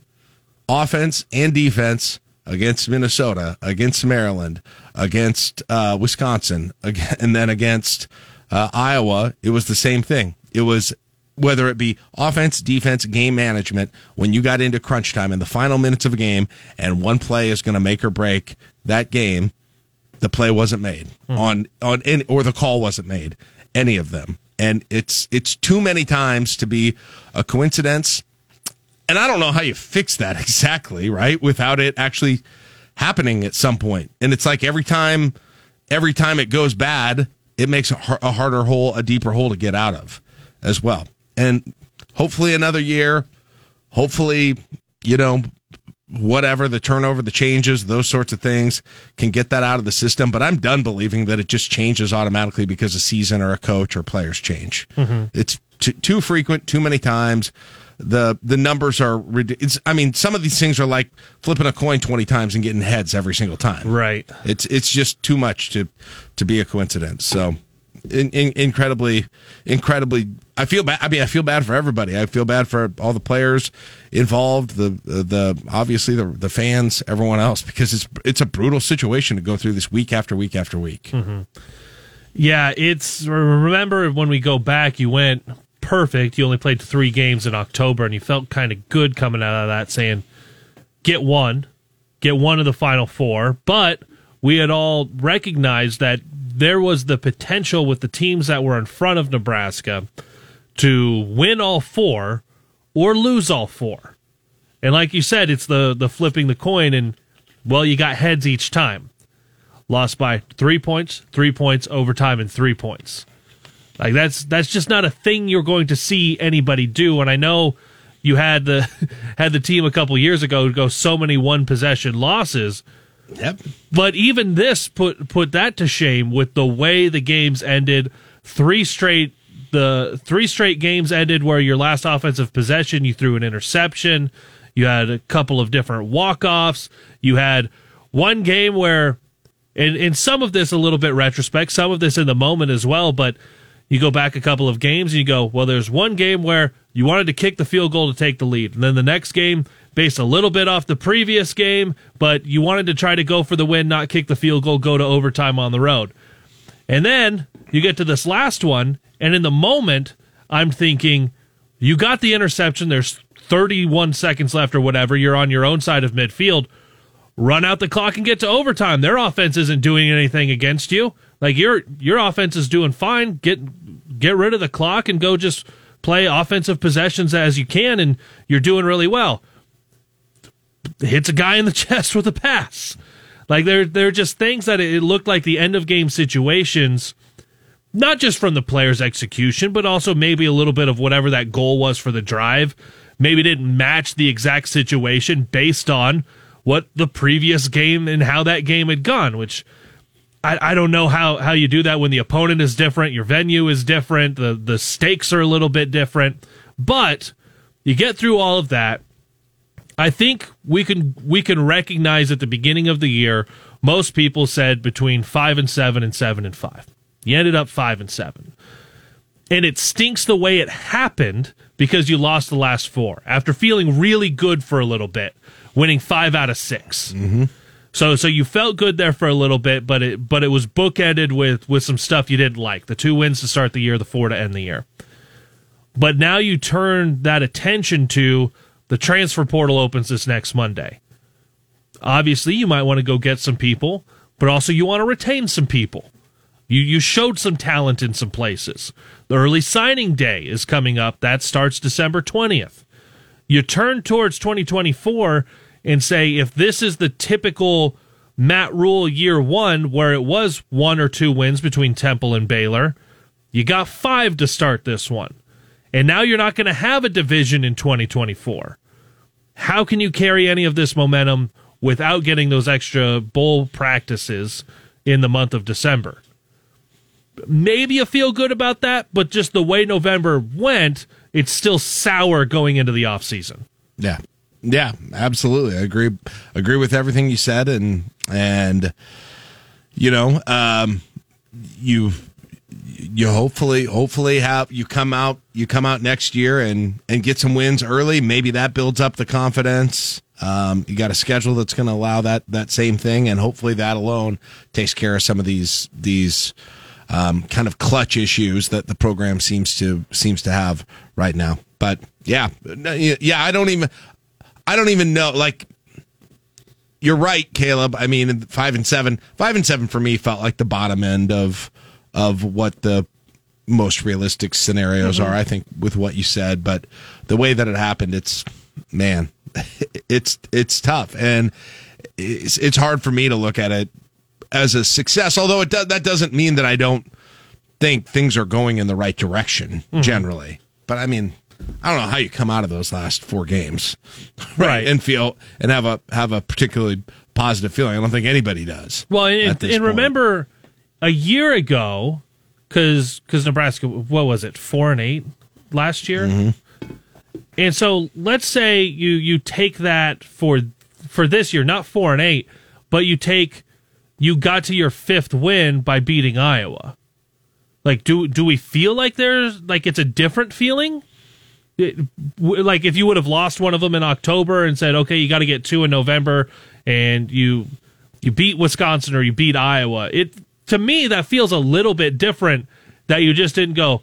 offense and defense against Minnesota, against Maryland, against Wisconsin, and then against Iowa, it was the same thing. It was, whether it be offense, defense, game management, when you got into crunch time in the final minutes of a game and one play is going to make or break that game, the play wasn't made on any, or the call wasn't made, any of them. And it's too many times to be a coincidence. And I don't know how you fix that exactly, right, without it actually happening at some point. And it's like every time it goes bad, it makes a harder hole, a deeper hole to get out of as well. And hopefully another year, hopefully, whatever, the turnover, the changes, those sorts of things can get that out of the system. But I'm done believing that it just changes automatically because a season or a coach or players change. Mm-hmm. It's too frequent, too many times. The numbers are ridiculous. I mean, some of these things are like flipping a coin 20 times and getting heads every single time. Right. It's just too much to be a coincidence. So incredibly, I feel bad. I mean, I feel bad for everybody. I feel bad for all the players involved, the obviously the fans, everyone else, because it's a brutal situation to go through this week after week after week. Mm-hmm. Yeah, remember when we go back, you went perfect. You only played 3 games in October, and you felt kind of good coming out of that, saying, get one of the final 4. But we had all recognized that there was the potential with the teams that were in front of Nebraska to win all 4 or lose all 4. And like you said, it's the flipping the coin, and, well, you got heads each time. Lost by 3 points, 3 points, overtime, and 3 points. Like, that's just not a thing you're going to see anybody do. And I know you had the team a couple years ago go so many one-possession losses. Yep. But even this put that to shame with the way the games ended. Three straight games ended where your last offensive possession, you threw an interception. You had a couple of different walk-offs. You had one game where, and some of this a little bit retrospect, some of this in the moment as well, but you go back a couple of games and you go, well, there's one game where you wanted to kick the field goal to take the lead. And then the next game, based a little bit off the previous game, but you wanted to try to go for the win, not kick the field goal, go to overtime on the road. And then you get to this last one, and in the moment, I'm thinking, you got the interception, there's 31 seconds left or whatever, you're on your own side of midfield, run out the clock and get to overtime. Their offense isn't doing anything against you. Like, your offense is doing fine, get rid of the clock and go just play offensive possessions as you can, and you're doing really well. Hits a guy in the chest with a pass. Like, they're just things that it looked like the end of game situations, not just from the player's execution, but also maybe a little bit of whatever that goal was for the drive. Maybe didn't match the exact situation based on what the previous game and how that game had gone, which I don't know how you do that when the opponent is different, your venue is different, the stakes are a little bit different. But you get through all of that. I think we can recognize at the beginning of the year, most people said between 5-7 and 7-5. You ended up 5-7. And it stinks the way it happened because you lost the last 4 after feeling really good for a little bit, winning 5 out of 6. Mm-hmm. So you felt good there for a little bit, but it was bookended with some stuff you didn't like. The 2 wins to start the year, the 4 to end the year. But now you turn that attention to the transfer portal opens this next Monday. Obviously, you might want to go get some people, but also you want to retain some people. You showed some talent in some places. The early signing day is coming up. That starts December 20th. You turn towards 2024 and say, if this is the typical Matt Rhule year one, where it was one or two wins between Temple and Baylor, you got 5 to start this one. And now you're not going to have a division in 2024. How can you carry any of this momentum without getting those extra bowl practices in the month of December? Maybe you feel good about that, but just the way November went, it's still sour going into the offseason. Yeah. Yeah, absolutely. I agree with everything you said, and you know, you hopefully have you come out next year and get some wins early. Maybe that builds up the confidence. You got a schedule that's going to allow that same thing, and hopefully that alone takes care of some of these kind of clutch issues that the program seems to have right now. But yeah, I don't even know. Like, you're right, Caleb. I mean, 5-7 for me felt like the bottom end of what the most realistic scenarios are. I think with what you said, but the way that it happened, it's tough, and it's hard for me to look at it as a success. Although that doesn't mean that I don't think things are going in the right direction generally. But I mean, I don't know how you come out of those last 4 games, right? And have a particularly positive feeling. I don't think anybody does. Well, and remember a year ago, because Nebraska, what was it, 4-8 last year? Mm-hmm. And so let's say you take that for this year, not 4-8, but you got to your 5th win by beating Iowa. Like, do we feel like it's a different feeling? Like, if you would have lost one of them in October and said, okay, you got to get 2 in November, and you beat Wisconsin or you beat Iowa, to me that feels a little bit different, that you just didn't go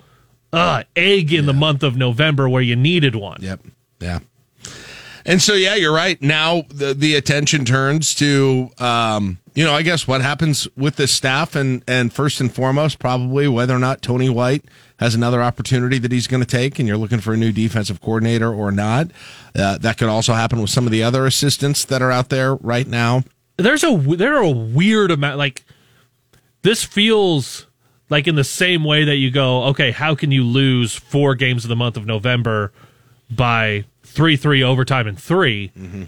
egg in the month of November where you needed one. Yep. Yeah. And so, yeah, you're right. Now the attention turns to, you know, I guess what happens with this staff, and first and foremost, probably whether or not Tony White has another opportunity that he's going to take, and you're looking for a new defensive coordinator or not. That could also happen with some of the other assistants that are out there right now. There are a weird amount, like, this feels like in the same way that you go, okay, how can you lose 4 games of the month of November by 3-3 overtime and 3? Mm-hmm.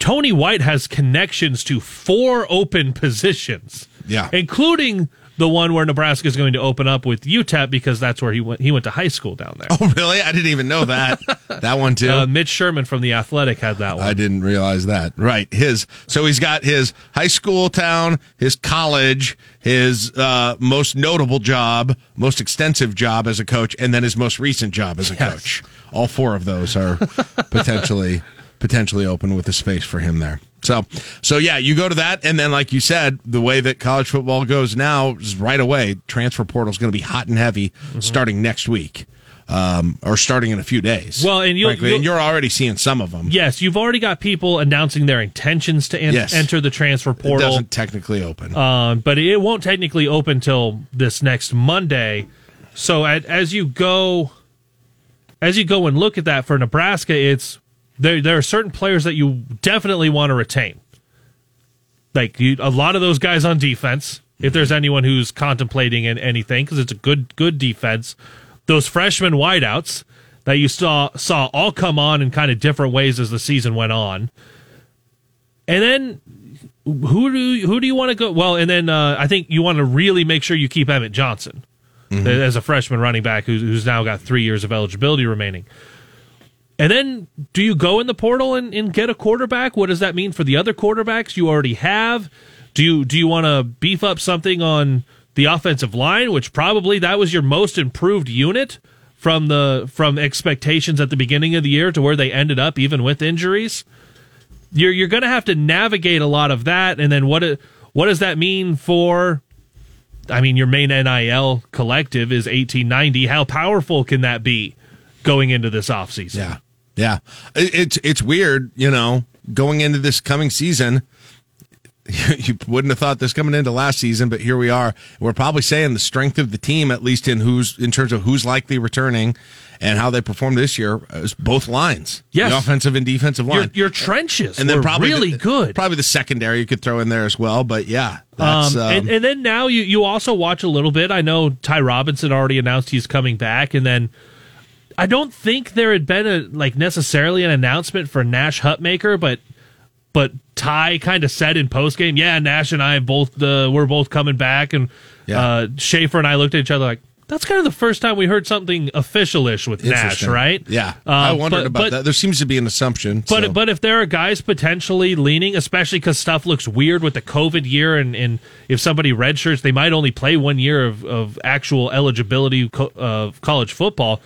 Tony White has connections to 4 open positions, including the one where Nebraska is going to open up with UTEP, because that's where he went to high school down there. Oh, really? I didn't even know that. That one, too? Mitch Sherman from The Athletic had that one. I didn't realize that. Right. So he's got his high school town, his college, his most notable job, most extensive job as a coach, and then his most recent job as a coach. All 4 of those are potentially open with a space for him there. So yeah, you go to that, and then like you said, the way that college football goes now is right away. Transfer portal is going to be hot and heavy starting next week, or starting in a few days. Well, and you're already seeing some of them. Yes, you've already got people announcing their intentions to enter the transfer portal. It doesn't technically open, but it won't technically open till this next Monday. So as you go and look at that for Nebraska, it's. There are certain players that you definitely want to retain. Like, a lot of those guys on defense, if there's anyone who's contemplating anything, because it's a good defense. Those freshman wideouts that you saw all come on in kind of different ways as the season went on. And then, who do you want to go? Well, and then I think you want to really make sure you keep Emmett Johnson as a freshman running back who's now got 3 years of eligibility remaining. And then, do you go in the portal and get a quarterback? What does that mean for the other quarterbacks you already have? Do you want to beef up something on the offensive line, which probably that was your most improved unit from expectations at the beginning of the year to where they ended up, even with injuries? You're going to have to navigate a lot of that, and then what does that mean for? I mean, your main NIL collective is 1890. How powerful can that be going into this offseason? Yeah. It's weird, you know, going into this coming season, You wouldn't have thought this coming into last season, but here we are. We're probably saying the strength of the team, at least in who's in terms of who's likely returning and how they perform this year, is both lines. Yes. The offensive and defensive line. Your trenches and then probably really good. Probably the secondary you could throw in there as well, but yeah. That's, and then now you also watch a little bit. I know Ty Robinson already announced he's coming back, and then I don't think there had been necessarily an announcement for Nash Hutmaker, but Ty kind of said in postgame, yeah, Nash and I both, we're both coming back. And Schaefer and I looked at each other like, that's kind of the first time we heard something official-ish with Nash, right? Yeah, I wondered about that. There seems to be an assumption. But so. But if there are guys potentially leaning, especially because stuff looks weird with the COVID year, and if somebody redshirts, they might only play 1 year of actual eligibility of college football.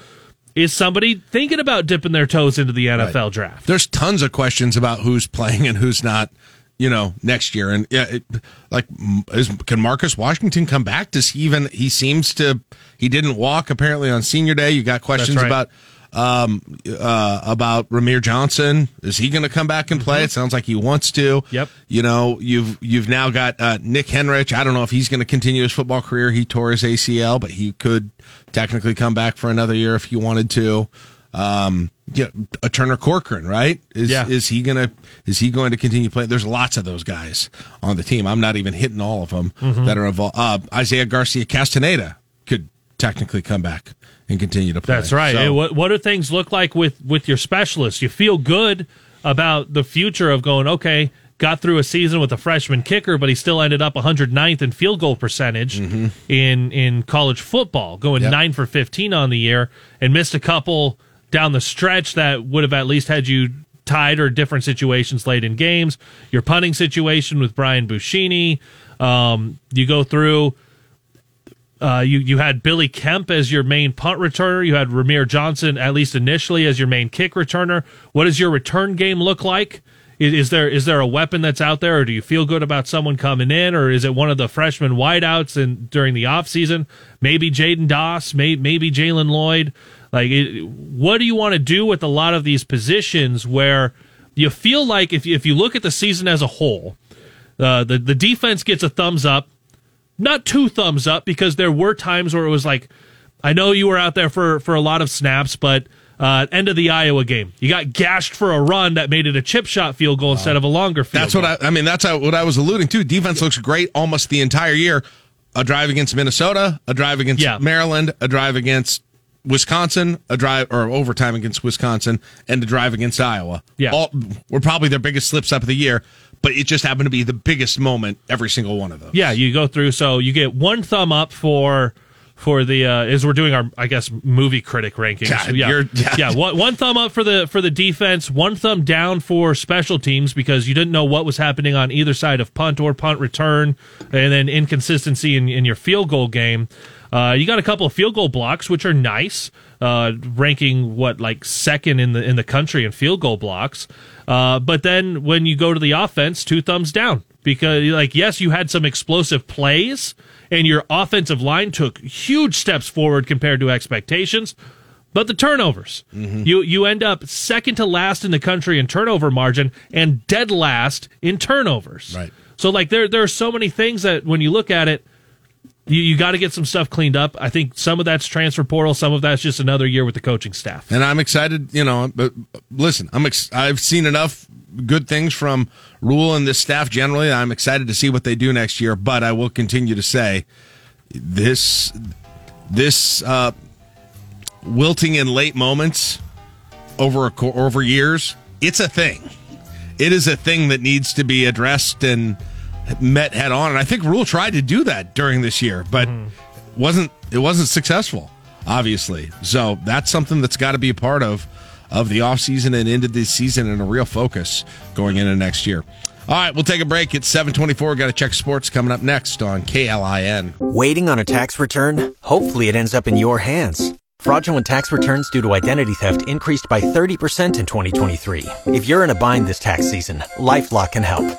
Is somebody thinking about dipping their toes into the NFL draft? There's tons of questions about who's playing and who's not, next year. And yeah, can Marcus Washington come back? Does he even? He seems to. He didn't walk apparently on senior day. You got questions about Ramir Johnson. Is he going to come back and play? Mm-hmm. It sounds like he wants to. Yep. You've now got Nick Henrich. I don't know if he's going to continue his football career. He tore his ACL, but he could technically come back for another year if he wanted to. Turner Corcoran, right? Is he going to continue playing? There's lots of those guys on the team. I'm not even hitting all of them that are involved. Isaiah Garcia Castaneda could technically come back and continue to play. That's right. So, hey, what do things look like with your specialists? You feel good about the future of going, okay, got through a season with a freshman kicker, but he still ended up 109th in field goal percentage in college football, going 9 for 15 on the year, and missed a couple down the stretch that would have at least had you tied or different situations late in games. Your punting situation with Brian Buscini. You go through... You had Billy Kemp as your main punt returner. You had Ramir Johnson, at least initially, as your main kick returner. What does your return game look like? Is there a weapon that's out there, or do you feel good about someone coming in, or is it one of the freshman wideouts during the offseason? Maybe Jaden Doss, maybe Jalen Lloyd. What do you want to do with a lot of these positions where you feel like if you look at the season as a whole, the defense gets a thumbs up. Not two thumbs up, because there were times where it was like, I know you were out there for a lot of snaps, but end of the Iowa game, you got gashed for a run that made it a chip shot field goal instead of a longer field goal. That's what I was alluding to. Defense looks great almost the entire year. A drive against Minnesota, a drive against Maryland, a drive against Wisconsin, overtime against Wisconsin, and a drive against Iowa. Yeah. Were probably their biggest slips up of the year. But it just happened to be the biggest moment, every single one of those. Yeah, you go through, so you get one thumb up for the as we're doing our, I guess, movie critic rankings. One thumb up for the defense, one thumb down for special teams because you didn't know what was happening on either side of punt or punt return, and then inconsistency in your field goal game. You got a couple of field goal blocks, which are nice, ranking second in the country in field goal blocks. But then when you go to the offense, two thumbs down because yes, you had some explosive plays and your offensive line took huge steps forward compared to expectations, but the turnovers, you end up second to last in the country in turnover margin and dead last in turnovers. Right. So there are so many things that when you look at it, you got to get some stuff cleaned up. I think some of that's transfer portal. Some of that's just another year with the coaching staff. And I'm excited, but listen, I've seen enough good things from Rhule and this staff generally. I'm excited to see what they do next year, but I will continue to say this wilting in late moments over years, it's a thing. It is a thing that needs to be addressed and met head on, and I think Rhule tried to do that during this year, but it wasn't successful, obviously. So that's something that's got to be a part of the offseason and into this season and a real focus going into next year. All right, we'll take a break. It's 7:24. Got to check sports coming up next on KLIN. Waiting on a tax return? Hopefully it ends up in your hands. Fraudulent tax returns due to identity theft increased by 30% in 2023. If you're in a bind this tax season, LifeLock can help.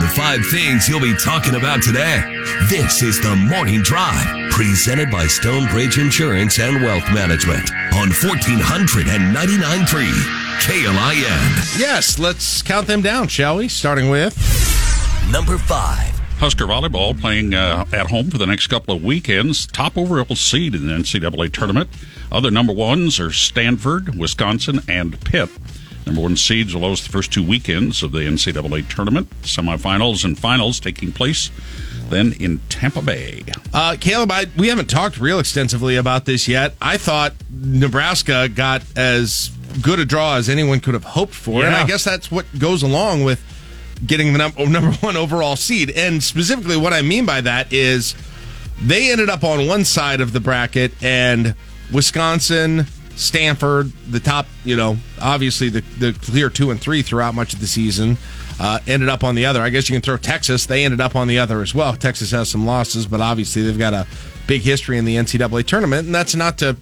The 5 things you'll be talking about today. This is The Morning Drive, presented by Stonebridge Insurance and Wealth Management on 1499.3 KLIN. Yes, let's count them down, shall we? Starting with number 5. Husker volleyball playing at home for the next couple of weekends. Top overall seed in the NCAA tournament. Other number ones are Stanford, Wisconsin, and Pitt. Number 1 seeds will host the first 2 weekends of the NCAA tournament. Semifinals and finals taking place then in Tampa Bay. Caleb, we haven't talked real extensively about this yet. I thought Nebraska got as good a draw as anyone could have hoped for. Yeah. And I guess that's what goes along with getting the number 1 overall seed. And specifically what I mean by that is they ended up on one side of the bracket, and Wisconsin, Stanford, the top, obviously the clear 2 and 3 throughout much of the season, ended up on the other. I guess you can throw Texas. They ended up on the other as well. Texas has some losses, but obviously they've got a big history in the NCAA tournament, and that's not to,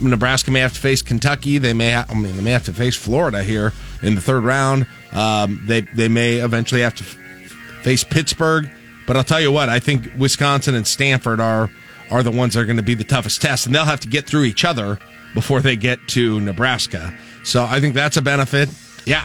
Nebraska may have to face Kentucky. They may they may have to face Florida here in the 3rd round. They may eventually have to face Pittsburgh, but I'll tell you what, I think Wisconsin and Stanford are the ones that are going to be the toughest test, and they'll have to get through each other before they get to Nebraska. So I think that's a benefit. Yeah,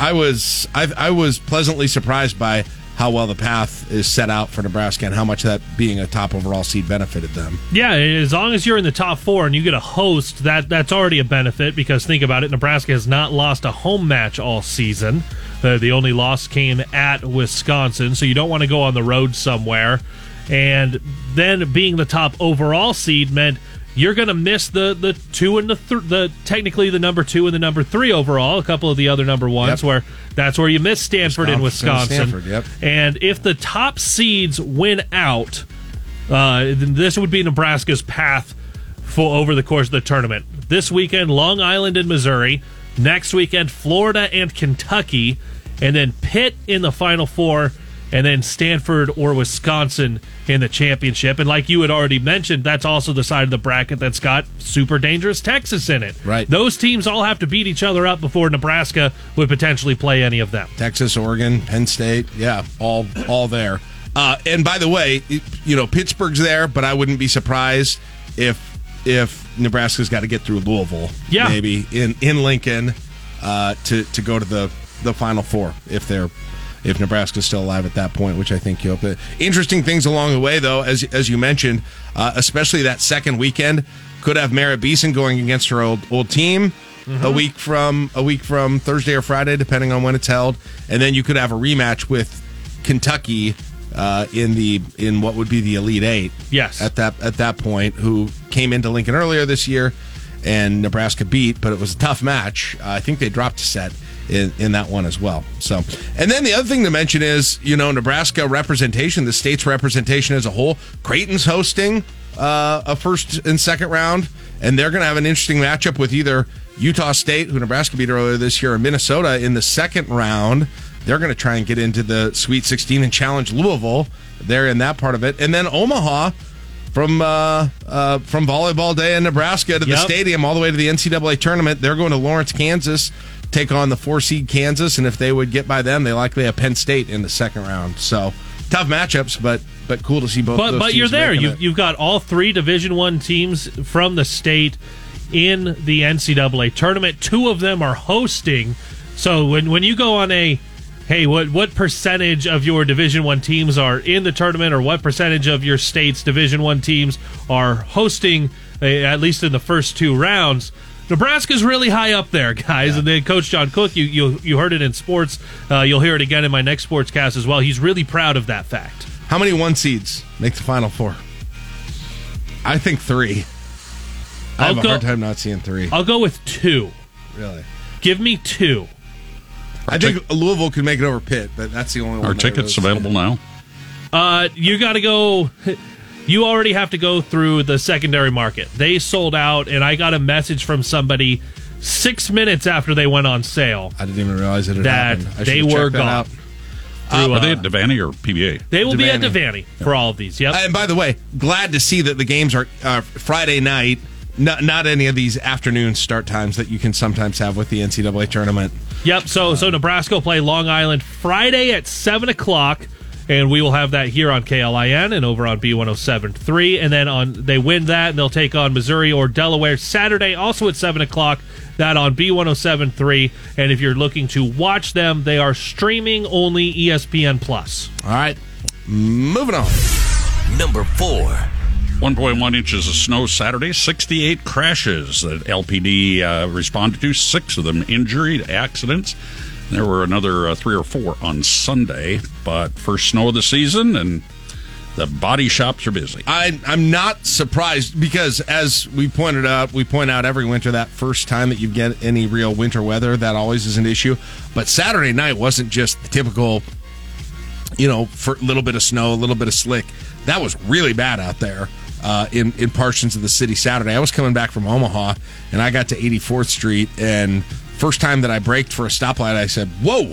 I was pleasantly surprised by how well the path is set out for Nebraska and how much that being a top overall seed benefited them. Yeah, as long as you're in the top 4 and you get a host, that's already a benefit, because think about it, Nebraska has not lost a home match all season. The only loss came at Wisconsin, so you don't want to go on the road somewhere. And then being the top overall seed meant you're going to miss the 2 and the technically the number 2 and the number 3 overall, a couple of the other number ones, where that's where you miss Stanford and Wisconsin. Stanford, yep. And if the top seeds win out, this would be Nebraska's path for over the course of the tournament. This weekend, Long Island and Missouri. Next weekend, Florida and Kentucky. And then Pitt in the Final 4. And then Stanford or Wisconsin in the championship. And like you had already mentioned, that's also the side of the bracket that's got super dangerous Texas in it. Right. Those teams all have to beat each other up before Nebraska would potentially play any of them. Texas, Oregon, Penn State, yeah, all there. And by the way, Pittsburgh's there, but I wouldn't be surprised if Nebraska's got to get through Louisville, yeah, maybe in Lincoln, to go to the Final 4 if they're... if Nebraska's still alive at that point, which I think you'll. But interesting things along the way, though, as you mentioned, especially that second weekend, could have Mara Beeson going against her old team, mm-hmm, a week from Thursday or Friday, depending on when it's held, and then you could have a rematch with Kentucky in what would be the Elite 8. Yes, at that point, who came into Lincoln earlier this year, and Nebraska beat, but it was a tough match. I think they dropped a set in that one as well. So, and then the other thing to mention is, Nebraska representation, the state's representation as a whole. Creighton's hosting a first and second round, and they're going to have an interesting matchup with either Utah State, who Nebraska beat earlier this year, or Minnesota in the second round. They're going to try and get into the Sweet 16 and challenge Louisville. They're in that part of it. And then Omaha, from volleyball day in Nebraska to the stadium all the way to the NCAA tournament, they're going to Lawrence, Kansas, take on the 4 seed Kansas, and if they would get by them, they likely have Penn State in the second round. So tough matchups, but cool to see both. But those teams, you're there. You've got all 3 Division I teams from the state in the NCAA tournament. 2 of them are hosting. So when you go on a what percentage of your Division I teams are in the tournament, or what percentage of your state's Division I teams are hosting, at least in the first 2 rounds, Nebraska's really high up there, guys. Yeah. And then Coach John Cook, you heard it in sports. You'll hear it again in my next sportscast as well. He's really proud of that fact. How many 1 seeds make the Final 4? I think 3. I have a hard time not seeing 3. I'll go with 2. Really? Give me 2. I think Louisville could make it over Pitt, but that's the only one. Are tickets available now? You got to go. You already have to go through the secondary market. They sold out, and I got a message from somebody 6 minutes after they went on sale. I didn't even realize it had happened. I they were gone. Out. Are they at Devaney or PBA? They will be at Devaney for all of these. Yep. And by the way, glad to see that the games are Friday night, not any of these afternoon start times that you can sometimes have with the NCAA tournament. Yep, so Nebraska will play Long Island Friday at 7 o'clock, and we will have that here on KLIN and over on B107.3. And then they win that, and they'll take on Missouri or Delaware Saturday, also at 7 o'clock, that on B107.3. And if you're looking to watch them, they are streaming only ESPN+. All right, moving on. Number 4. 1.1 inches of snow Saturday, 68 crashes that LPD responded to, 6 of them injured accidents. There were another 3 or 4 on Sunday, but first snow of the season, and the body shops are busy. I'm not surprised because, as we pointed out, we point out every winter that first time that you get any real winter weather, that always is an issue. But Saturday night wasn't just the typical, for a little bit of snow, a little bit of slick. That was really bad out there. In portions of the city Saturday. I was coming back from Omaha, and I got to 84th Street, and first time that I braked for a stoplight, I said, whoa,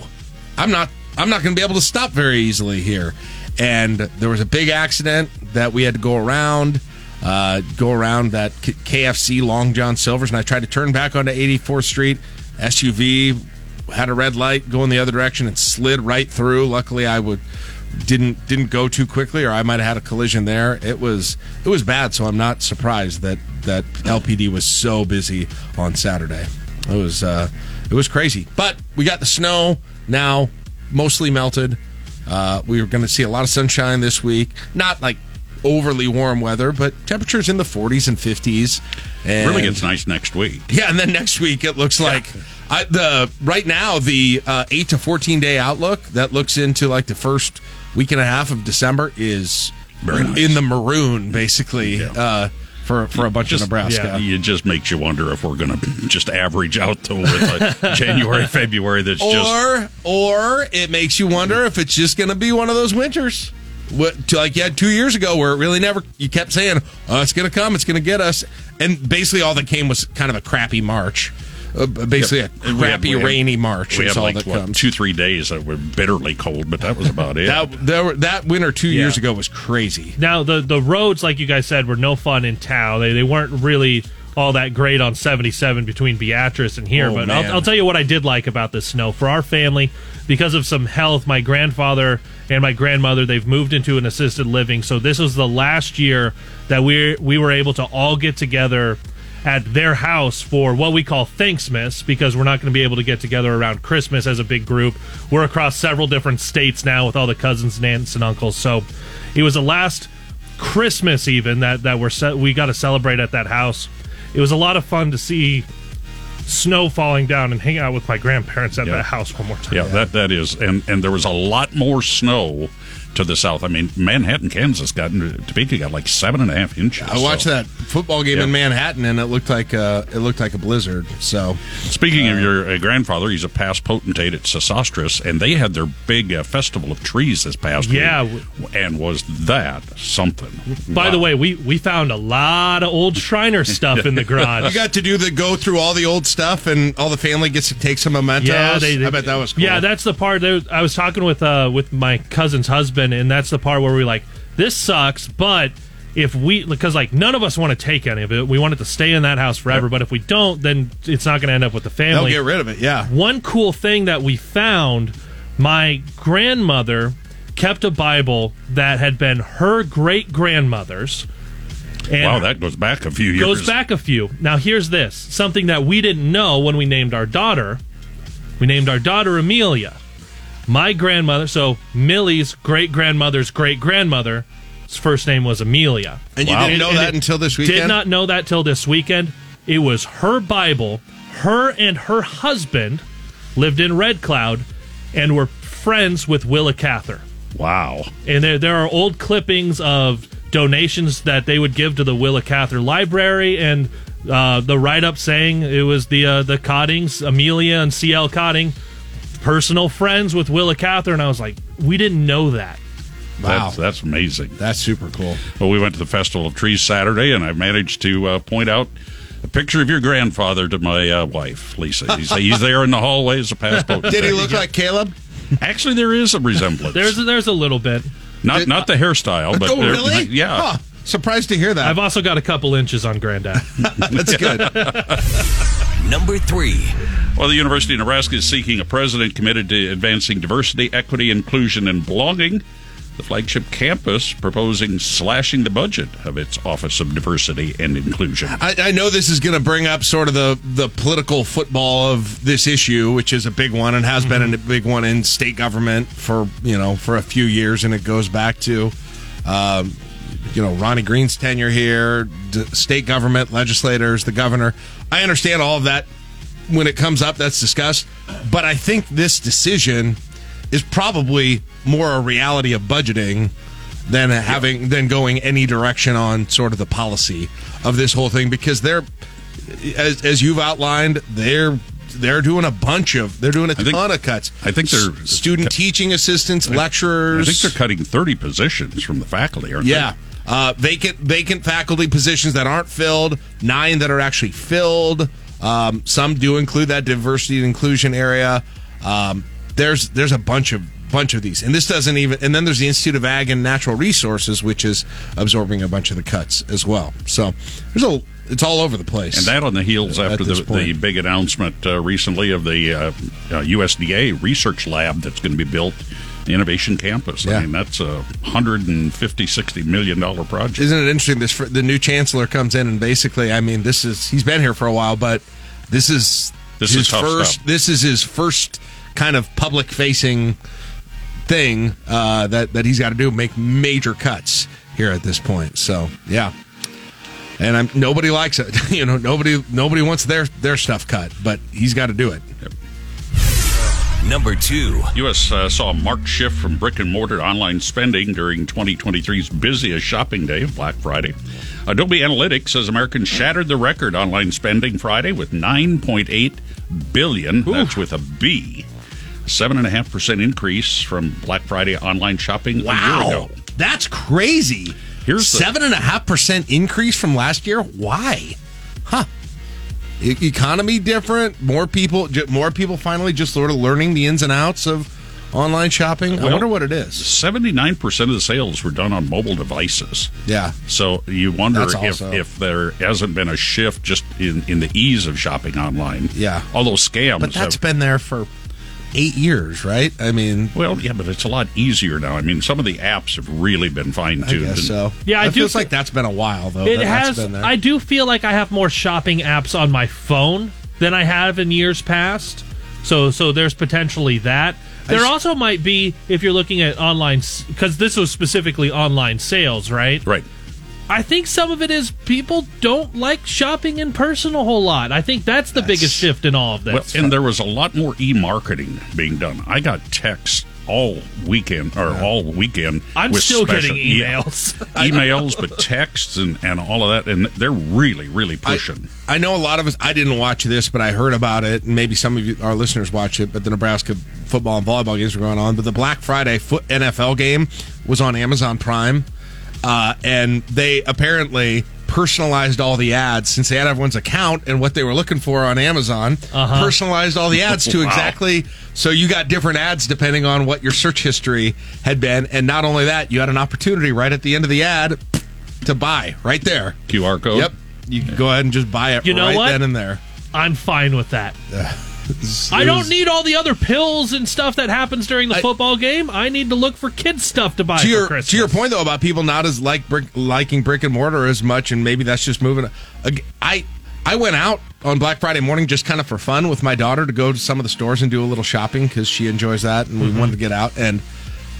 I'm not going to be able to stop very easily here. And there was a big accident that we had to go around that KFC Long John Silver's, and I tried to turn back onto 84th Street. SUV had a red light going the other direction and slid right through. Luckily, I didn't go too quickly, or I might have had a collision there. It was bad, so I'm not surprised that LPD was so busy on Saturday. It was crazy, but we got the snow now mostly melted. We are going to see a lot of sunshine this week. Not like overly warm weather, but temperatures in the 40s and 50s. And really gets nice next week. Yeah, and then next week it looks like. Right now, the 8 to 14-day outlook that looks into like the first week and a half of December is very nice. In the maroon, basically, for a bunch of Nebraska. Yeah. It just makes you wonder if we're going to just average out to January, February. That's Or it makes you wonder if it's just going to be one of those winters. Like you had 2 years ago where it really never, you kept saying, oh, it's going to come, it's going to get us. And basically all that came was kind of a crappy March. A crappy rainy March. We had like 2-3 days that were bitterly cold, but that was about it. That winter 2 years ago was crazy. Now the roads, like you guys said, were no fun in town. They weren't really all that great on 77 between Beatrice and here. But I'll tell you what I did like about this snow for our family. Because of some health, my grandfather and my grandmother, they've moved into an assisted living. So this was the last year that we were able to all get together at their house for what we call Thanksmas, because we're not going to be able to get together around Christmas as a big group. We're across several different states now with all the cousins, aunts, and uncles. So it was the last Christmas even that we got to celebrate at that house. It was a lot of fun to see snow falling down and hang out with my grandparents at that house one more time. Yeah, that is. And there was a lot more snow to the south. I mean, Manhattan, Kansas Topeka got like 7.5 inches. I watched that football game in Manhattan, and it looked like a blizzard. So, speaking of your grandfather, he's a past potentate at Sesostris, and they had their big festival of trees this past week. And was that something? By the way, we found a lot of old Shriner stuff in the garage. You got to go through all the old stuff, and all the family gets to take some mementos. Yeah, I bet that was cool. Yeah, that's the part. I was talking with my cousin's husband. And that's the part where we're like, this sucks, but because none of us want to take any of it. We want it to stay in that house forever, but if we don't, then it's not going to end up with the family. They'll get rid of it, yeah. One cool thing that we found, my grandmother kept a Bible that had been her great-grandmother's. Wow, that goes back a few years. Now, here's this, something that we didn't know when we named our daughter. We named our daughter Amelia. My grandmother, so Millie's great-grandmother's great-grandmother's first name was Amelia. And you didn't know that until this weekend? Did not know that till this weekend. It was her Bible. Her and her husband lived in Red Cloud and were friends with Willa Cather. Wow. And there are old clippings of donations that they would give to the Willa Cather Library, and the write-up saying it was the Cottings, Amelia and C.L. Cotting, personal friends with Willa Cather, and I was like, we didn't know that. Wow. That's amazing. That's super cool. Well, we went to the Festival of Trees Saturday, and I managed to point out a picture of your grandfather to my wife, Lisa. He's there in the hallway as a passport. Did he look like Caleb? Actually, there is a resemblance. There's a little bit. Not the hairstyle, but really? Yeah. Huh. Surprised to hear that. I've also got a couple inches on Granddad. That's good. Number 3. Well, the University of Nebraska is seeking a president committed to advancing diversity, equity, inclusion, and belonging. The flagship campus proposing slashing the budget of its Office of Diversity and Inclusion. I know this is going to bring up sort of the political football of this issue, which is a big one and has been a big one in state government for a few years, and it goes back to Ronnie Green's tenure here, state government, legislators, the governor. I understand all of that when it comes up, that's discussed, but I think this decision is probably more a reality of budgeting than than going any direction on sort of the policy of this whole thing, because they're, as you've outlined, they're doing a ton of cuts. I think they're student teaching assistants, lecturers. I think they're cutting 30 positions from the faculty, aren't they? Yeah. Vacant faculty positions that aren't filled, 9 that are actually filled. Some do include that diversity and inclusion area. There's a bunch of these, and this doesn't even. And then there's the Institute of Ag and Natural Resources, which is absorbing a bunch of the cuts as well. So it's all over the place. And that on the heels after the big announcement recently of the USDA research lab that's going to be built, the Innovation Campus. Yeah. I mean, that's a $150-60 million project. Isn't it interesting? The new chancellor comes in and basically, I mean, he's been here for a while, but this is his first kind of public-facing thing that he's got to do, make major cuts here at this point. So, yeah. And nobody likes it. Nobody wants their stuff cut, but he's got to do it. Yep. Number 2. U.S. saw a marked shift from brick-and-mortar to online spending during 2023's busiest shopping day, Black Friday. Adobe Analytics says Americans shattered the record online spending Friday with $9.8 billion. Ooh. That's with a B. 7.5% increase from Black Friday online shopping a year ago. That's crazy. 7.5% increase from last year? Why? Huh. Economy different, more people finally just sort of learning the ins and outs of online shopping. I wonder what it is. 79% of the sales were done on mobile devices. Yeah. So you wonder if there hasn't been a shift just in the ease of shopping online. Yeah. Although scams. But that's been there for 8 years, right? I mean... Well, yeah, but it's a lot easier now. I mean, some of the apps have really been fine-tuned. I guess so. Yeah, it feels like that's been a while, though. It has. I do feel like I have more shopping apps on my phone than I have in years past. So there's potentially that. There also might be, if you're looking at online... Because this was specifically online sales, right? Right. I think some of it is people don't like shopping in person a whole lot. I think that's the biggest shift in all of this. Well, and there was a lot more e-marketing being done. I got texts all weekend. I'm still getting emails. Emails, but texts and all of that. And they're really, really pushing. I know a lot of us, I didn't watch this, but I heard about it. And maybe some of you, our listeners, watched it. But the Nebraska football and volleyball games were going on. But the Black Friday NFL game was on Amazon Prime. And they apparently personalized all the ads, since they had everyone's account and what they were looking for on Amazon. Uh-huh. Personalized all the ads to exactly, so you got different ads depending on what your search history had been. And not only that, you had an opportunity right at the end of the ad to buy right there. QR code. Yep. You can go ahead and just buy it then and there. I'm fine with that. I don't need all the other pills and stuff that happens during the football game. I need to look for kids' stuff to buy for Christmas. To your point, though, about people not as liking brick and mortar as much, and maybe that's just moving. I went out on Black Friday morning just kind of for fun with my daughter to go to some of the stores and do a little shopping because she enjoys that, and we wanted to get out. And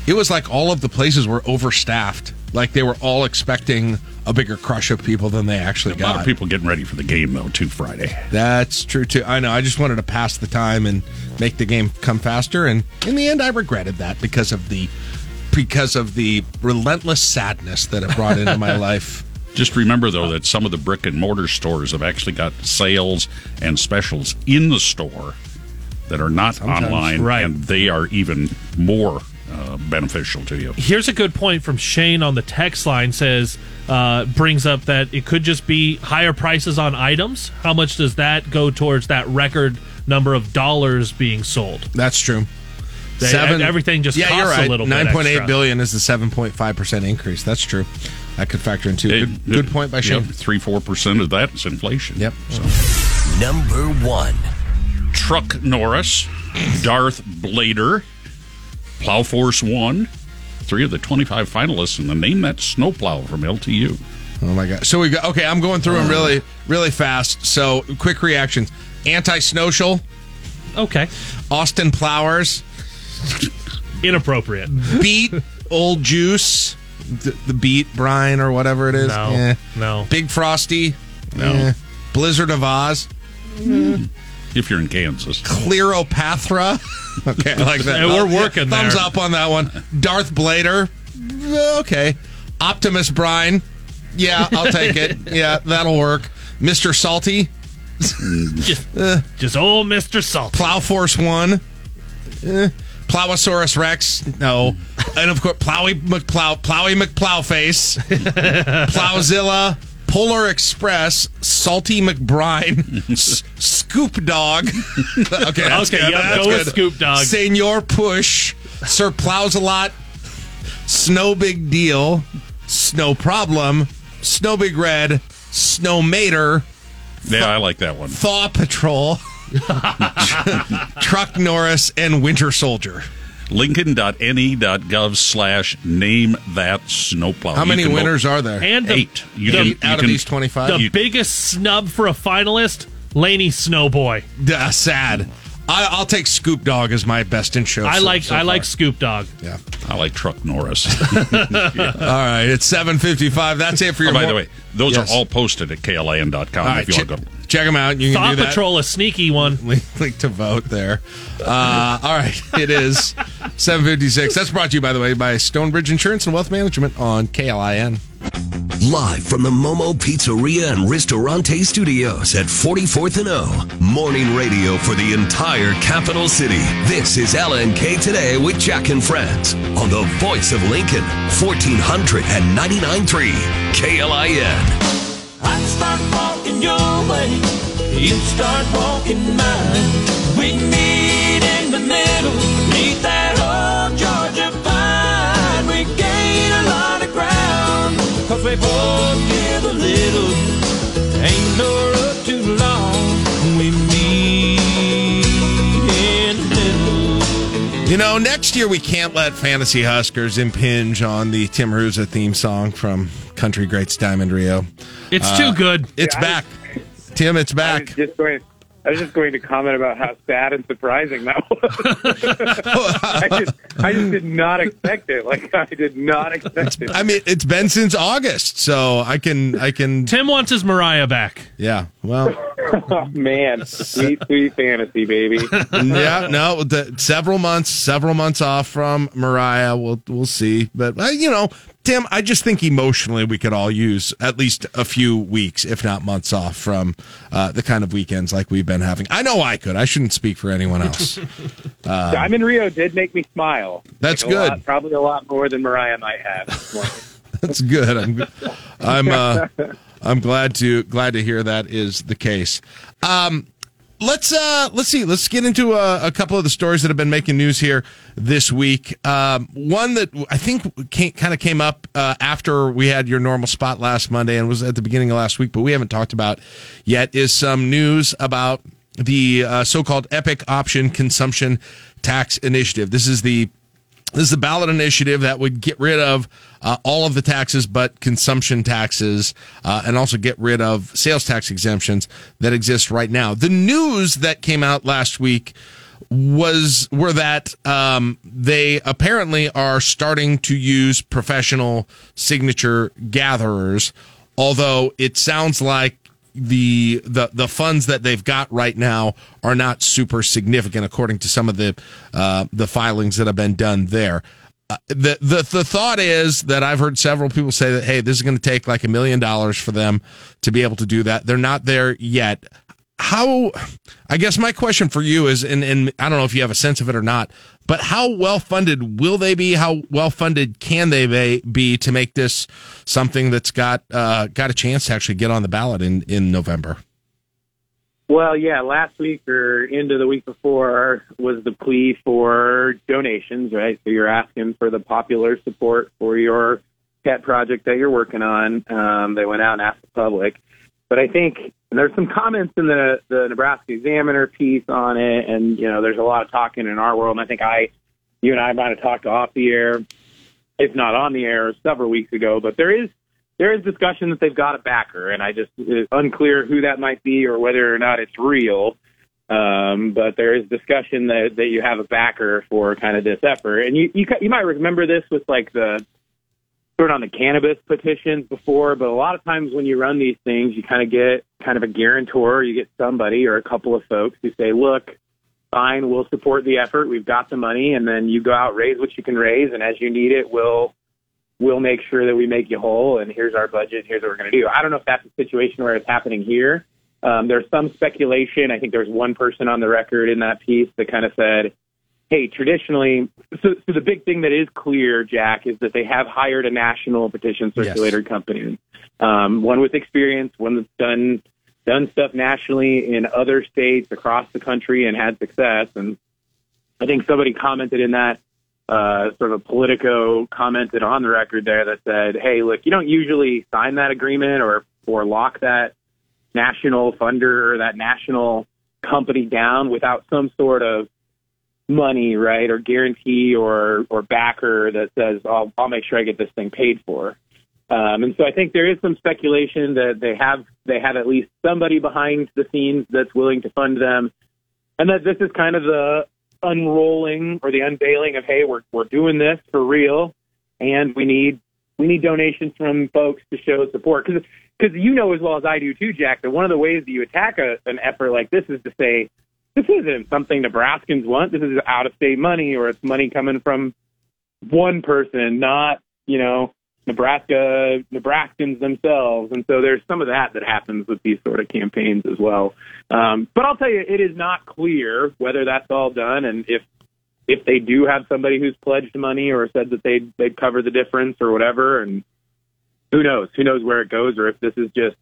it was like all of the places were overstaffed. Like they were all expecting a bigger crush of people than they actually got. A lot of people getting ready for the game, though, too, Friday. That's true, too. I know. I just wanted to pass the time and make the game come faster. And in the end, I regretted that because of the relentless sadness that it brought into my life. Just remember, though, that some of the brick-and-mortar stores have actually got sales and specials in the store that are not online. Right. And they are even more beneficial to you. Here's a good point from Shane on the text line. Says, brings up that it could just be higher prices on items. How much does that go towards that record number of dollars being sold? That's true. Everything just costs a little bit extra. 9.8 billion is the 7.5% increase. That's true. That could factor in, too. Good point by Shane. 3-4% of that is inflation. Yep. So. Number one. Truck Norris, Darth Blader, Plow Force One, three of the 25 finalists, and the Name That Snowplow from LTU. Oh, my God. So we've got, okay, I'm going through them really, really fast. So quick reactions. Anti-Snowshell. Okay. Austin Plowers. Inappropriate. Beet Old Juice. The beet brine or whatever it is. No. Eh. No. Big Frosty. No. Eh. Blizzard of Oz. Mm. If you're in Kansas. Cleopatra. Okay, I like that. And we're working there. Thumbs up on that one. Darth Blader. Okay. Optimus Brine. Yeah, I'll take it. Yeah, that'll work. Mr. Salty. Just old Mr. Salty. Plow Force 1. Plowosaurus Rex. No. And, of course, Plowy McPlowface. Plowzilla. Polar Express, Salty McBride, Scoop Dog. Okay, that's good. Yeah, that's go with Scoop Dog. Senor Push, Sir Plows-a-Lot, Snow Big Deal, Snow Problem, Snow Big Red, Snow Mater. Yeah, I like that one. Thaw Patrol, Truck Norris, and Winter Soldier. Lincoln.ne.gov/NameThatSnowplow. How many winners are there? And eight. Out of these 25? The biggest snub for a finalist, Laney Snowboy. Sad. I'll take Scoop Dog as my best in show. I like Scoop Dog. Yeah. I like Truck Norris. Yeah. All right. It's 7:55. That's it for your... Oh, by the way, those are all posted at KLIN.com if you want to go. Check them out. You can do that. Thought Patrol, a sneaky one. Link to vote there. All right. It is 7:56. That's brought to you, by the way, by Stonebridge Insurance and Wealth Management on KLIN. Live from the Momo Pizzeria and Ristorante Studios at 44th and O. Morning radio for the entire capital city. This is LNK Today with Jack and Friends on the voice of Lincoln, 1499.3 KLIN. I start walking your way, you start walking mine. We meet in the middle, beneath that old Georgia pine. We gain a lot of ground, cause we both give a little. Ain't no road too long, we meet in the middle. You know, next year we can't let Fantasy Huskers impinge on the Tim Hruza theme song from Country Greats Diamond Rio. It's too good. It's back. Tim, it's back. I was just going to comment about how sad and surprising that was. I just did not expect it. I did not expect it. I mean, it's been since August, so I can... Tim wants his Mariah back. Yeah, well... Oh, man. Sweet, sweet fantasy, baby. Yeah, no, several months off from Mariah. We'll see. But, you know... Tim, I just think emotionally we could all use at least a few weeks, if not months off from the kind of weekends like we've been having. I know I could. I shouldn't speak for anyone else. Diamond Rio did make me smile. That's good. Probably a lot more than Mariah might have. That's good. I'm glad to hear that is the case. Let's see. Let's get into a couple of the stories that have been making news here this week. One that I think came up after we had your normal spot last Monday and was at the beginning of last week, but we haven't talked about yet, is some news about the so-called EPIC Option Consumption Tax Initiative. This is the ballot initiative that would get rid of all of the taxes but consumption taxes, and also get rid of sales tax exemptions that exist right now. The news that came out last week were that they apparently are starting to use professional signature gatherers, although it sounds like the funds that they've got right now are not super significant, according to some of the filings that have been done there. The thought is that I've heard several people say that, hey, this is going to take like $1 million for them to be able to do that. They're not there yet. how, I guess my question for you is, and I don't know if you have a sense of it or not, but how well-funded will they be? How well-funded can they be to make this something that's got a chance to actually get on the ballot in November? Well, yeah, last week or into the week before was the plea for donations, right? So you're asking for the popular support for your pet project that you're working on. They went out and asked the public. But I think there's some comments in the Nebraska Examiner piece on it, and, you know, there's a lot of talking in our world, and I think you and I might have talked off the air, if not on the air, several weeks ago, but there is discussion that they've got a backer, and it's unclear who that might be or whether or not it's real, but there is discussion that you have a backer for kind of this effort. And you might remember this with, like, the sort of on the cannabis petitions before, but a lot of times when you run these things, you kind of get kind of a guarantor, you get somebody or a couple of folks who say, look, fine, we'll support the effort, we've got the money, and then you go out, raise what you can raise, and as you need it, we'll make sure that we make you whole, and here's our budget, here's what we're going to do. I don't know if that's a situation where it's happening here. There's some speculation. I think there's one person on the record in that piece that kind of said, hey, traditionally, so the big thing that is clear, Jack, is that they have hired a national petition circulator company, one with experience, one that's done stuff nationally in other states across the country and had success. And I think somebody commented in that, sort of a Politico commented on the record there that said, hey, look, you don't usually sign that agreement or lock that national funder or that national company down without some sort of money, right, or guarantee or backer that says, I'll make sure I get this thing paid for. And so I think there is some speculation that they have at least somebody behind the scenes that's willing to fund them, and that this is kind of the unrolling or the unveiling of, hey, we're doing this for real, and we need donations from folks to show support, because you know as well as I do too, Jack, that one of the ways that you attack an effort like this is to say, this isn't something Nebraskans want, this is out-of-state money, or it's money coming from one person, not, you know, Nebraskans themselves. And so there's some of that happens with these sort of campaigns as well. But I'll tell you, it is not clear whether that's all done, and if they do have somebody who's pledged money or said that they'd cover the difference or whatever, and who knows where it goes, or if this is just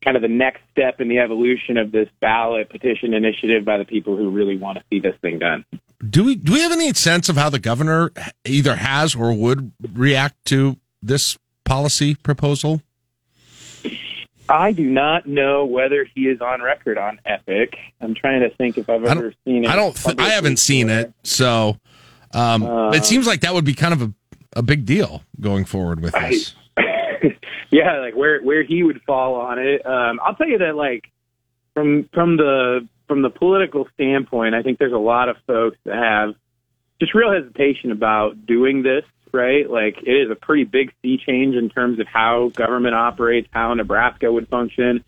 kind of the next step in the evolution of this ballot petition initiative by the people who really want to see this thing done. Do we have any sense of how the governor either has or would react to this policy proposal? I do not know whether he is on record on Epic. I'm trying to think if I've ever seen it. I haven't seen it, so it seems like that would be kind of a big deal going forward with this. Yeah, like where he would fall on it. I'll tell you that, like, from the political standpoint, I think there's a lot of folks that have just real hesitation about doing this, right? Like, it is a pretty big sea change in terms of how government operates, how Nebraska would function.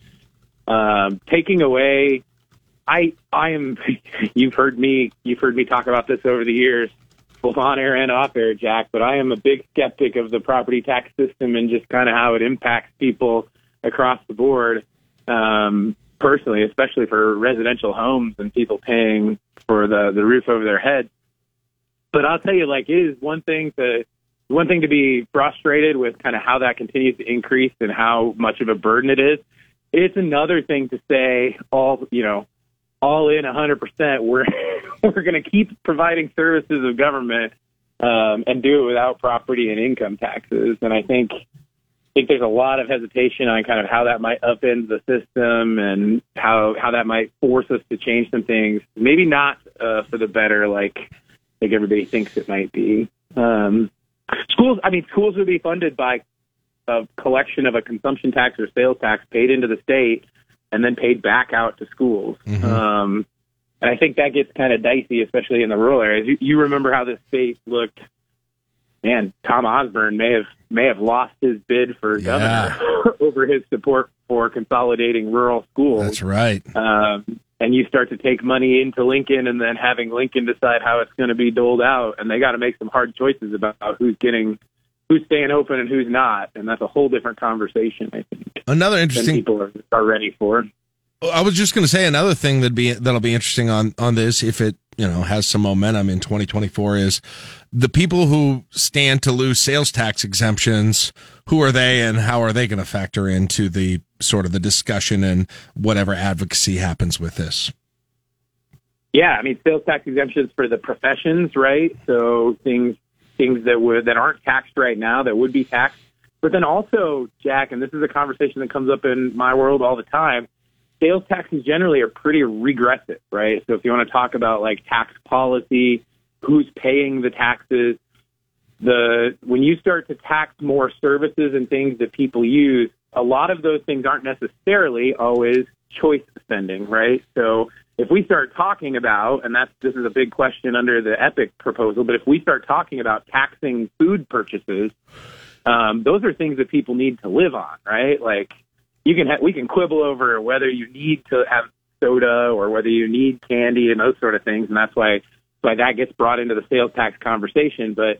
Taking away, I am. You've heard me talk about this over the years, both on air and off air, Jack, but I am a big skeptic of the property tax system and just kind of how it impacts people across the board, personally, especially for residential homes and people paying for the roof over their head. But I'll tell you, like, it is one thing to be frustrated with kind of how that continues to increase and how much of a burden it is. It's another thing to say, all in 100%, we're going to keep providing services of government, and do it without property and income taxes. And I think there's a lot of hesitation on kind of how that might upend the system and how that might force us to change some things, maybe not for the better, like everybody thinks it might be. Schools would be funded by a collection of a consumption tax or sales tax paid into the state and then paid back out to schools. Mm-hmm. And I think that gets kind of dicey, especially in the rural areas. You remember how the state looked. Man, Tom Osborne may have lost his bid for governor over his support for consolidating rural schools. That's right. And you start to take money into Lincoln and then having Lincoln decide how it's going to be doled out. And they got to make some hard choices about who's staying open and who's not, and that's a whole different conversation, I think. Another interesting people are ready for. I was just going to say another thing that'll be interesting on this, if it has some momentum in 2024, is the people who stand to lose sales tax exemptions. Who are they, and how are they going to factor into the sort of the discussion and whatever advocacy happens with this? Yeah, I mean, sales tax exemptions for the professions, right? So things that aren't taxed right now that would be taxed. But then also, Jack, and this is a conversation that comes up in my world all the time, sales taxes generally are pretty regressive, right? So if you want to talk about like tax policy, who's paying the taxes, when you start to tax more services and things that people use, a lot of those things aren't necessarily always choice spending, right? So if we start talking about, and this is a big question under the EPIC proposal, but if we start talking about taxing food purchases, those are things that people need to live on, right? Like we can quibble over whether you need to have soda or whether you need candy and those sort of things, and that's why that gets brought into the sales tax conversation. But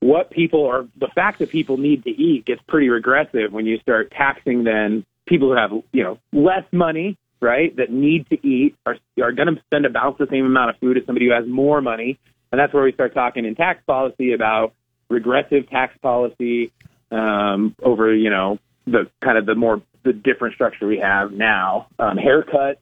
the fact that people need to eat gets pretty regressive when you start taxing. Then people who have less money, right, that need to eat are going to spend about the same amount of food as somebody who has more money, and that's where we start talking in tax policy about regressive tax policy over, the kind of the different structure we have now, haircut,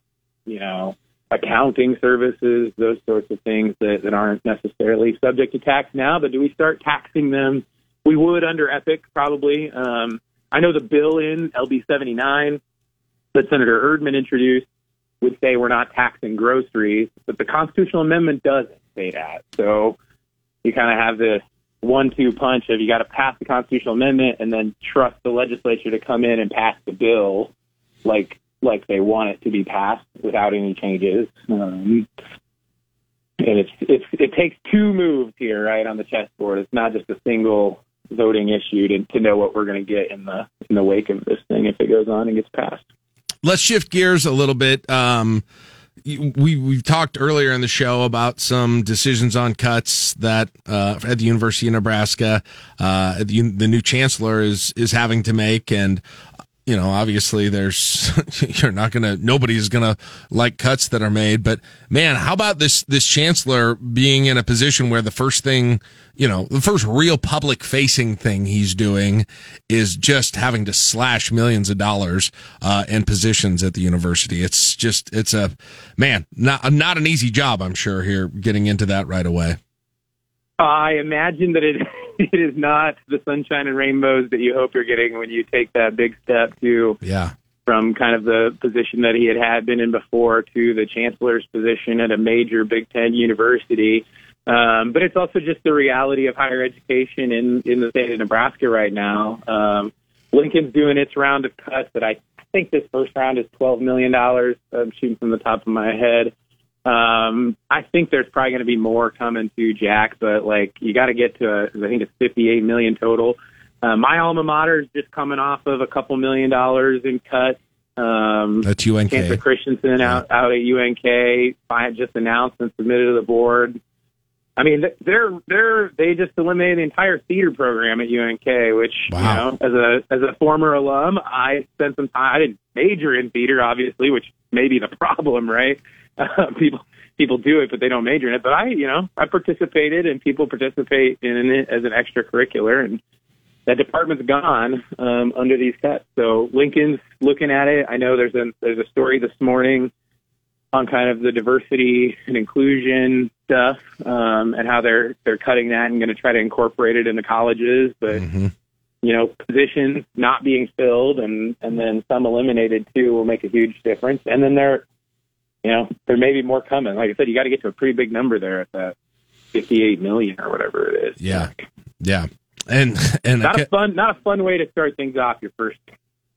accounting services, those sorts of things that aren't necessarily subject to tax now, but do we start taxing them? We would under EPIC probably. I know the bill in LB 79 that Senator Erdman introduced would say we're not taxing groceries, but the constitutional amendment doesn't say that. So you kind of have this 1-2 punch of you got to pass the constitutional amendment and then trust the legislature to come in and pass the bill like they want it to be passed without any changes. And it takes two moves here, right, on the chessboard. It's not just a single voting issue to know what we're going to get in the wake of this thing if it goes on and gets passed. Let's shift gears a little bit. We talked earlier in the show about some decisions on cuts that at the University of Nebraska, the new chancellor is having to make, and obviously nobody's going to like cuts that are made. But man, how about this chancellor being in a position where the first thing, the first real public facing thing he's doing is just having to slash millions of dollars in positions at the university. It's not an easy job, I'm sure, here getting into that right away. I imagine that it is not the sunshine and rainbows that you hope you're getting when you take that big step from kind of the position that he had been in before to the chancellor's position at a major Big Ten university. But it's also just the reality of higher education in the state of Nebraska right now. Lincoln's doing its round of cuts that I think this first round is $12 million. I'm shooting from the top of my head. I think there's probably going to be more coming to Jack, but you got to get to, I think it's 58 million total. My alma mater is just coming off of a couple $1 million in cuts. That's UNK. Chancellor Christensen out at UNK. I just announced and submitted to the board. I mean, they just eliminated the entire theater program at UNK, which, wow. As a former alum, I spent some time. I didn't major in theater, obviously, which may be the problem, right? People do it, but they don't major in it. But I participated, and people participate in it as an extracurricular, and that department's gone under these cuts. So Lincoln's looking at it. I know there's a story this morning on kind of the diversity and inclusion stuff and how they're cutting that and going to try to incorporate it into colleges, but positions not being filled and then some eliminated too will make a huge difference. And then there may be more coming. Like I said, you got to get to a pretty big number there at that 58 million or whatever it is. Yeah, yeah, and not a fun way to start things off your first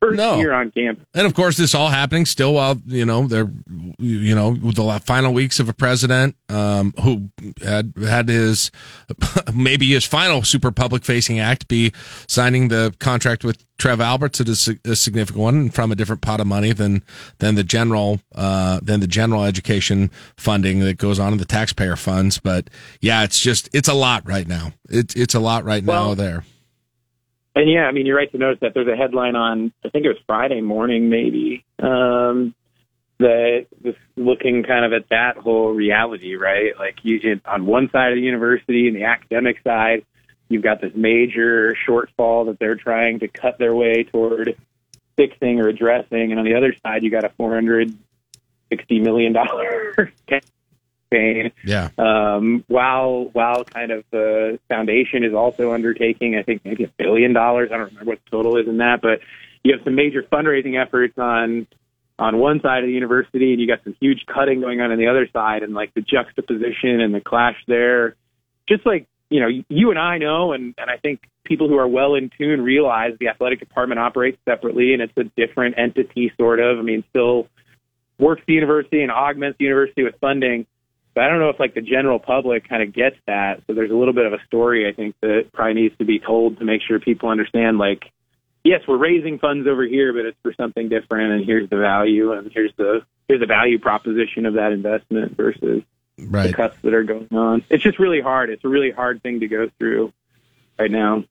year on campus. And of course, this all happening still while they're the final weeks of a president who had his maybe his final super public facing act be signing the contract with Trev Alberts, a significant one, from a different pot of money than the general education funding that goes on in the taxpayer funds. But yeah, it's a lot right now. It's a lot right now there. And yeah, I mean, you're right to notice that there's a headline on, I think it was Friday morning, maybe that just looking kind of at that whole reality, right? Like on one side of the university and the academic side, you've got this major shortfall that they're trying to cut their way toward fixing or addressing. And on the other side, you got a $460 million campaign. Yeah. While kind of the foundation is also undertaking, I think maybe $1 billion. I don't remember what the total is in that, but you have some major fundraising efforts on one side of the university, and you got some huge cutting going on the other side, and like the juxtaposition and the clash there, just like, you know, you and I know, and I think people who are well in tune realize the athletic department operates separately, and it's a different entity, sort of. I mean, still works the university and augments the university with funding, but I don't know if like the general public kind of gets that. So there's a little bit of a story, I think, that probably needs to be told to make sure people understand, like, yes, we're raising funds over here, but it's for something different, and here's the value, and here's the value proposition of that investment versus right. The cuts that are going on. It's just really hard. It's a really hard thing to go through right now.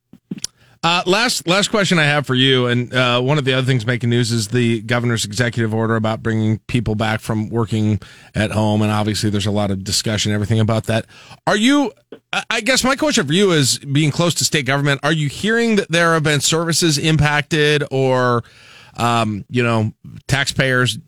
Last question I have for you, and one of the other things making news is the governor's executive order about bringing people back from working at home, and obviously there's a lot of discussion, everything about that. I guess my question for you is, being close to state government, are you hearing that there have been services impacted or, taxpayers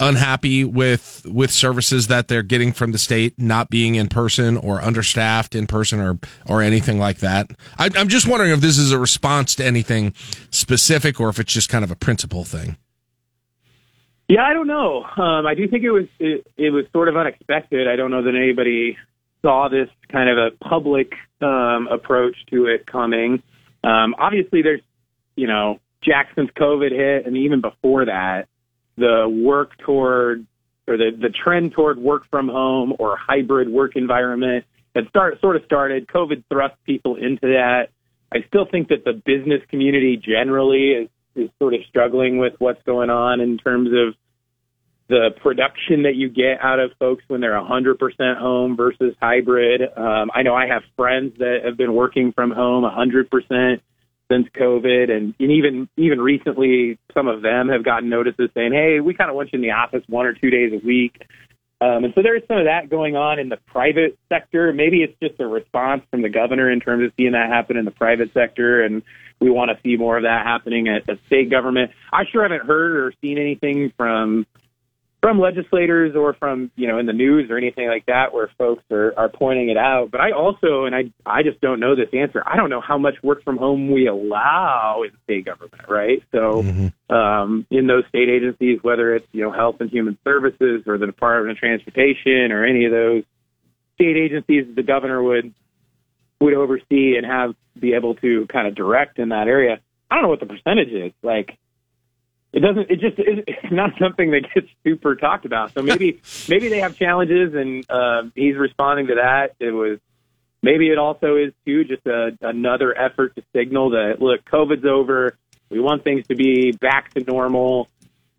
unhappy with services that they're getting from the state not being in person or understaffed in person or anything like that? I'm just wondering if this is a response to anything specific or if it's just kind of a principle thing. Yeah, I don't know. I do think it was sort of unexpected. I don't know that anybody saw this kind of a public approach to it coming. Obviously, there's, Jackson's COVID hit, and even before that, the work toward, or the trend toward work from home or hybrid work environment that started. COVID thrust people into that. I still think that the business community generally is sort of struggling with what's going on in terms of the production that you get out of folks when they're 100% home versus hybrid. I know I have friends that have been working from home 100%. Since COVID, and even recently, some of them have gotten notices saying, hey, we kind of want you in the office 1 or 2 days a week. And so there is some of that going on in the private sector. Maybe it's just a response from the governor in terms of seeing that happen in the private sector, and we want to see more of that happening at state government. I sure haven't heard or seen anything from legislators or from, in the news or anything like that where folks are pointing it out. But I also, and I just don't know this answer, I don't know how much work from home we allow in state government, right? So in those state agencies, whether it's, Health and Human Services or the Department of Transportation or any of those state agencies the governor would oversee and be able to kind of direct in that area, I don't know what the percentage is. Like, it's not something that gets super talked about. So maybe they have challenges, and he's responding to that. Maybe it also is too just another effort to signal that, look, COVID's over. We want things to be back to normal.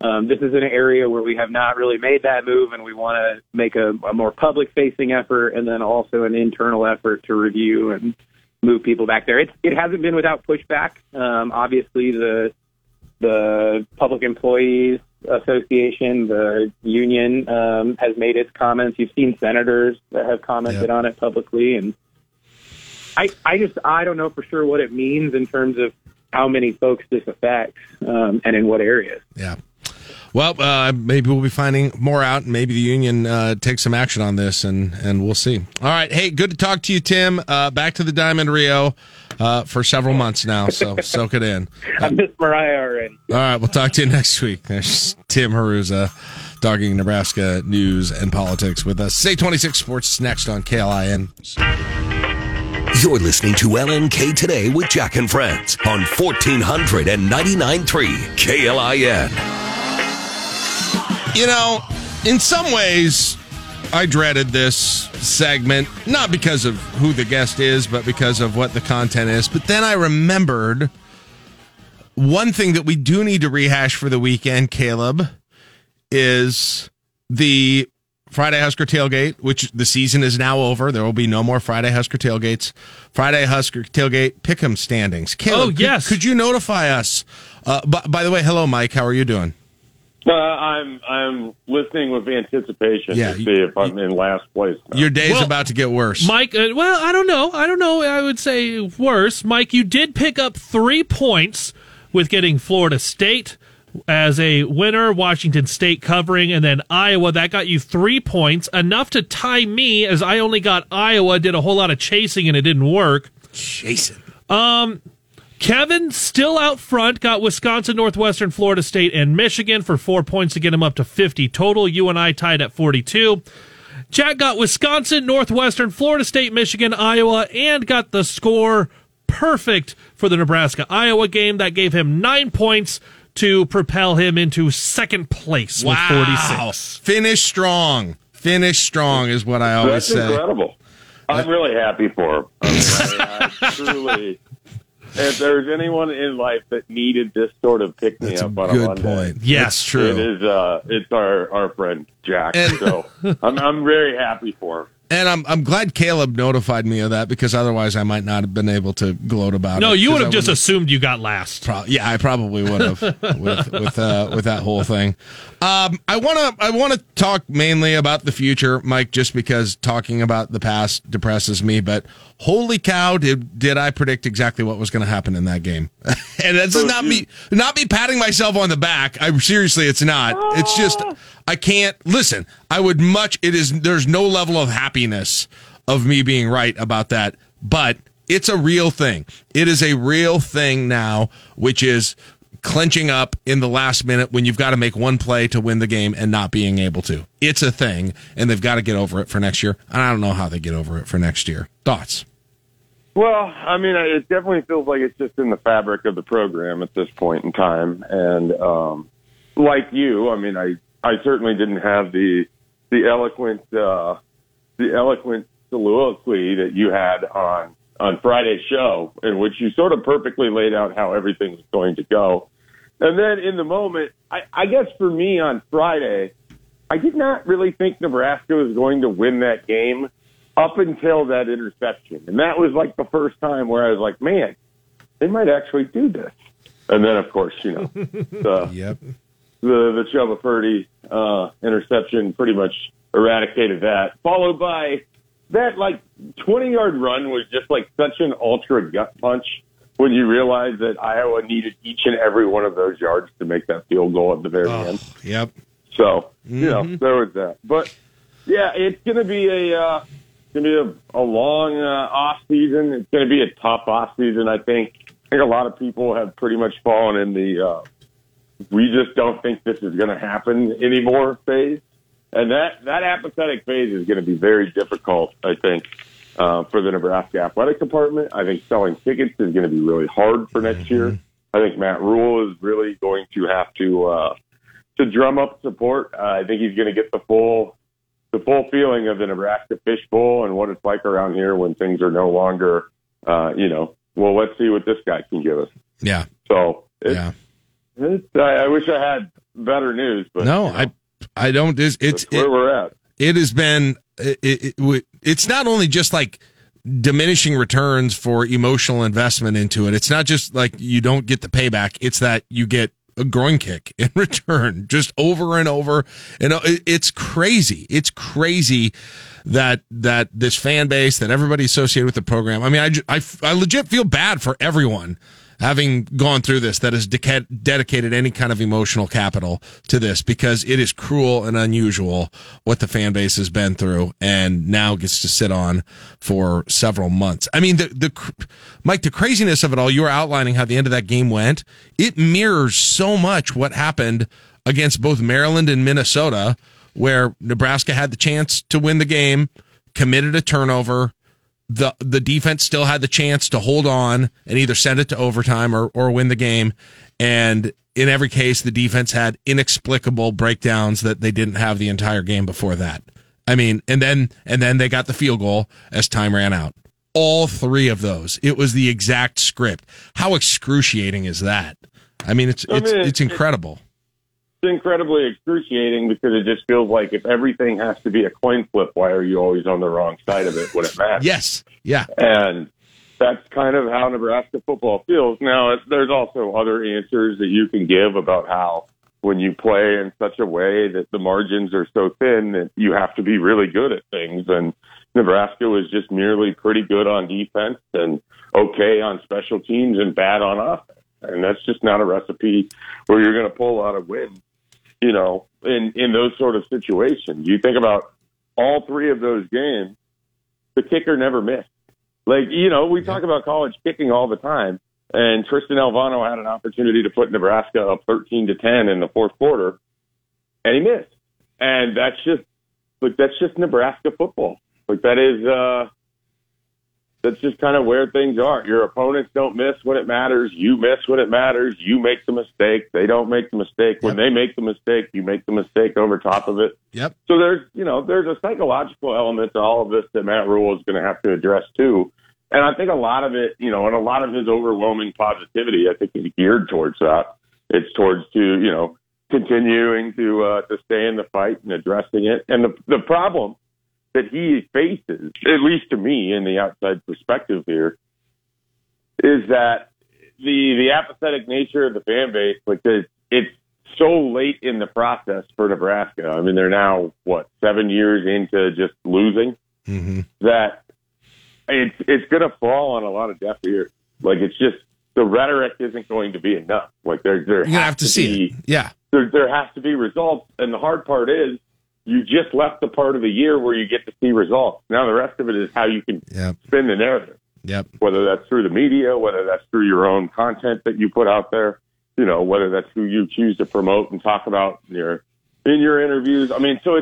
This is an area where we have not really made that move, and we want to make a more public-facing effort, and then also an internal effort to review and move people back there. It hasn't been without pushback. Obviously, the Public Employees Association, the union, has made its comments. You've seen senators that have commented on it publicly. And I don't know for sure what it means in terms of how many folks this affects and in what areas. Yeah. Well, maybe we'll be finding more out. Maybe the union takes some action on this, and we'll see. All right. Hey, good to talk to you, Tim. Back to the Diamond Rio for several months now, so soak it in. I missed Mariah already. All right. We'll talk to you next week. There's Tim Hruza, dogging Nebraska news and politics with us. Say 26 Sports next on KLIN. You're listening to LNK Today with Jack and Friends on 1499.3 KLIN. In some ways, I dreaded this segment, not because of who the guest is, but because of what the content is. But then I remembered one thing that we do need to rehash for the weekend, Caleb, is the Friday Husker tailgate, which the season is now over. There will be no more Friday Husker tailgates. Friday Husker tailgate pick'em standings. Caleb, could you notify us? By the way, hello, Mike. How are you doing? I'm listening with anticipation to see if I'm in last place now. Your day's about to get worse. Mike, well, I don't know. I would say worse. Mike, you did pick up 3 points with getting Florida State as a winner, Washington State covering, and then Iowa. That got you 3 points, enough to tie me as I only got Iowa, did a whole lot of chasing, and it didn't work. Chasing. Kevin still out front, got Wisconsin, Northwestern, Florida State, and Michigan for 4 points to get him up to 50 total. You and I tied at 42. Jack got Wisconsin, Northwestern, Florida State, Michigan, Iowa, and got the score perfect for the Nebraska-Iowa game. That gave him 9 points to propel him into second place with 46. Finish strong. Finish strong is what I always say. That's incredible. I'm really happy for him. I truly... If there's anyone in life that needed this sort of pick-me-up on a Monday, point. Yes, it's true. It is, it's our friend Jack. And, so I'm very happy for him. And I'm glad Caleb notified me of that, because otherwise I might not have been able to gloat about it. No, you would have just assumed you got last. I probably would have with that whole thing. I want to talk mainly about the future, Mike, just because talking about the past depresses me. But holy cow, did I predict exactly what was going to happen in that game? And that's not me patting myself on the back. Seriously, it's not. It's just. I can't listen. There's no level of happiness of me being right about that, but it's a real thing. It is a real thing now, which is clenching up in the last minute when you've got to make one play to win the game and not being able to. It's a thing, and they've got to get over it for next year. And I don't know how they get over it for next year. Thoughts? Well, I mean, it definitely feels like it's just in the fabric of the program at this point in time. And like you, I mean, I certainly didn't have the eloquent soliloquy that you had on Friday's show, in which you sort of perfectly laid out how everything's going to go. And then in the moment, I guess for me on Friday, I did not really think Nebraska was going to win that game up until that interception. And that was like the first time where I was like, man, they might actually do this. And then, of course, you know. The Chuba Purdy interception pretty much eradicated that, followed by that, 20-yard run was just, such an ultra gut punch when you realize that Iowa needed each and every one of those yards to make that field goal at the very end. Yep. So, you know, there was that. But, yeah, it's going to be a long off-season. It's going to be a tough off-season, I think. I think a lot of people have pretty much fallen in the we just don't think this is going to happen anymore phase. And that apathetic phase is going to be very difficult, I think, for the Nebraska athletic department. I think selling tickets is going to be really hard for next year. I think Matt Rhule is really going to have to drum up support. I think he's going to get the full feeling of the Nebraska fishbowl and what it's like around here when things are no longer, well, let's see what this guy can give us. Yeah. So I wish I had better news, but no, you know, I don't. It's where we're at. It has been. It's not only just diminishing returns for emotional investment into it. It's not just you don't get the payback. It's that you get a groin kick in return, just over and over. And it's crazy. It's crazy that this fan base, that everybody associated with the program. I mean, I legit feel bad for everyone having gone through this, that has dedicated any kind of emotional capital to this, because it is cruel and unusual what the fan base has been through and now gets to sit on for several months. I mean, Mike, the craziness of it all, you were outlining how the end of that game went. It mirrors so much what happened against both Maryland and Minnesota, where Nebraska had the chance to win the game, committed a turnover, the defense still had the chance to hold on and either send it to overtime or win the game. And in every case, the defense had inexplicable breakdowns that they didn't have the entire game before that. I mean, and then they got the field goal as time ran out. All three of those. It was the exact script. How excruciating is that? I mean, it's incredible. It's incredibly excruciating, because it just feels like if everything has to be a coin flip, why are you always on the wrong side of it when it matters? Yes, yeah. And that's kind of how Nebraska football feels. Now, there's also other answers that you can give about how when you play in such a way that the margins are so thin that you have to be really good at things. And Nebraska was just merely pretty good on defense and okay on special teams and bad on offense. And that's just not a recipe where you're going to pull out a win, you know, in those sort of situations. You think about all three of those games, the kicker never missed. Like, you know, we talk about college kicking all the time, and Tristan Alvano had an opportunity to put Nebraska up 13-10 in the fourth quarter, and he missed. And that's just Nebraska football. Like, that's just kind of where things are. Your opponents don't miss when it matters. You miss when it matters. You make the mistake. They don't make the mistake. When they make the mistake, you make the mistake over top of it. Yep. So there's a psychological element to all of this that Matt Rhule is going to have to address too. And I think a lot of it, you know, and a lot of his overwhelming positivity, I think is geared towards that. It's towards continuing to stay in the fight and addressing it. And the problem that he faces, at least to me in the outside perspective here, is that the apathetic nature of the fan base, like it's so late in the process for Nebraska. I mean, they're now, 7 years into just losing, that it's going to fall on a lot of deaf ears. Like, it's just, the rhetoric isn't going to be enough. Like, there has to be, there has to be results. And the hard part is, you just left the part of the year where you get to see results. Now the rest of it is how you can spin the narrative. Yep. Whether that's through the media, whether that's through your own content that you put out there, you know, whether that's who you choose to promote and talk about in your interviews. I mean, so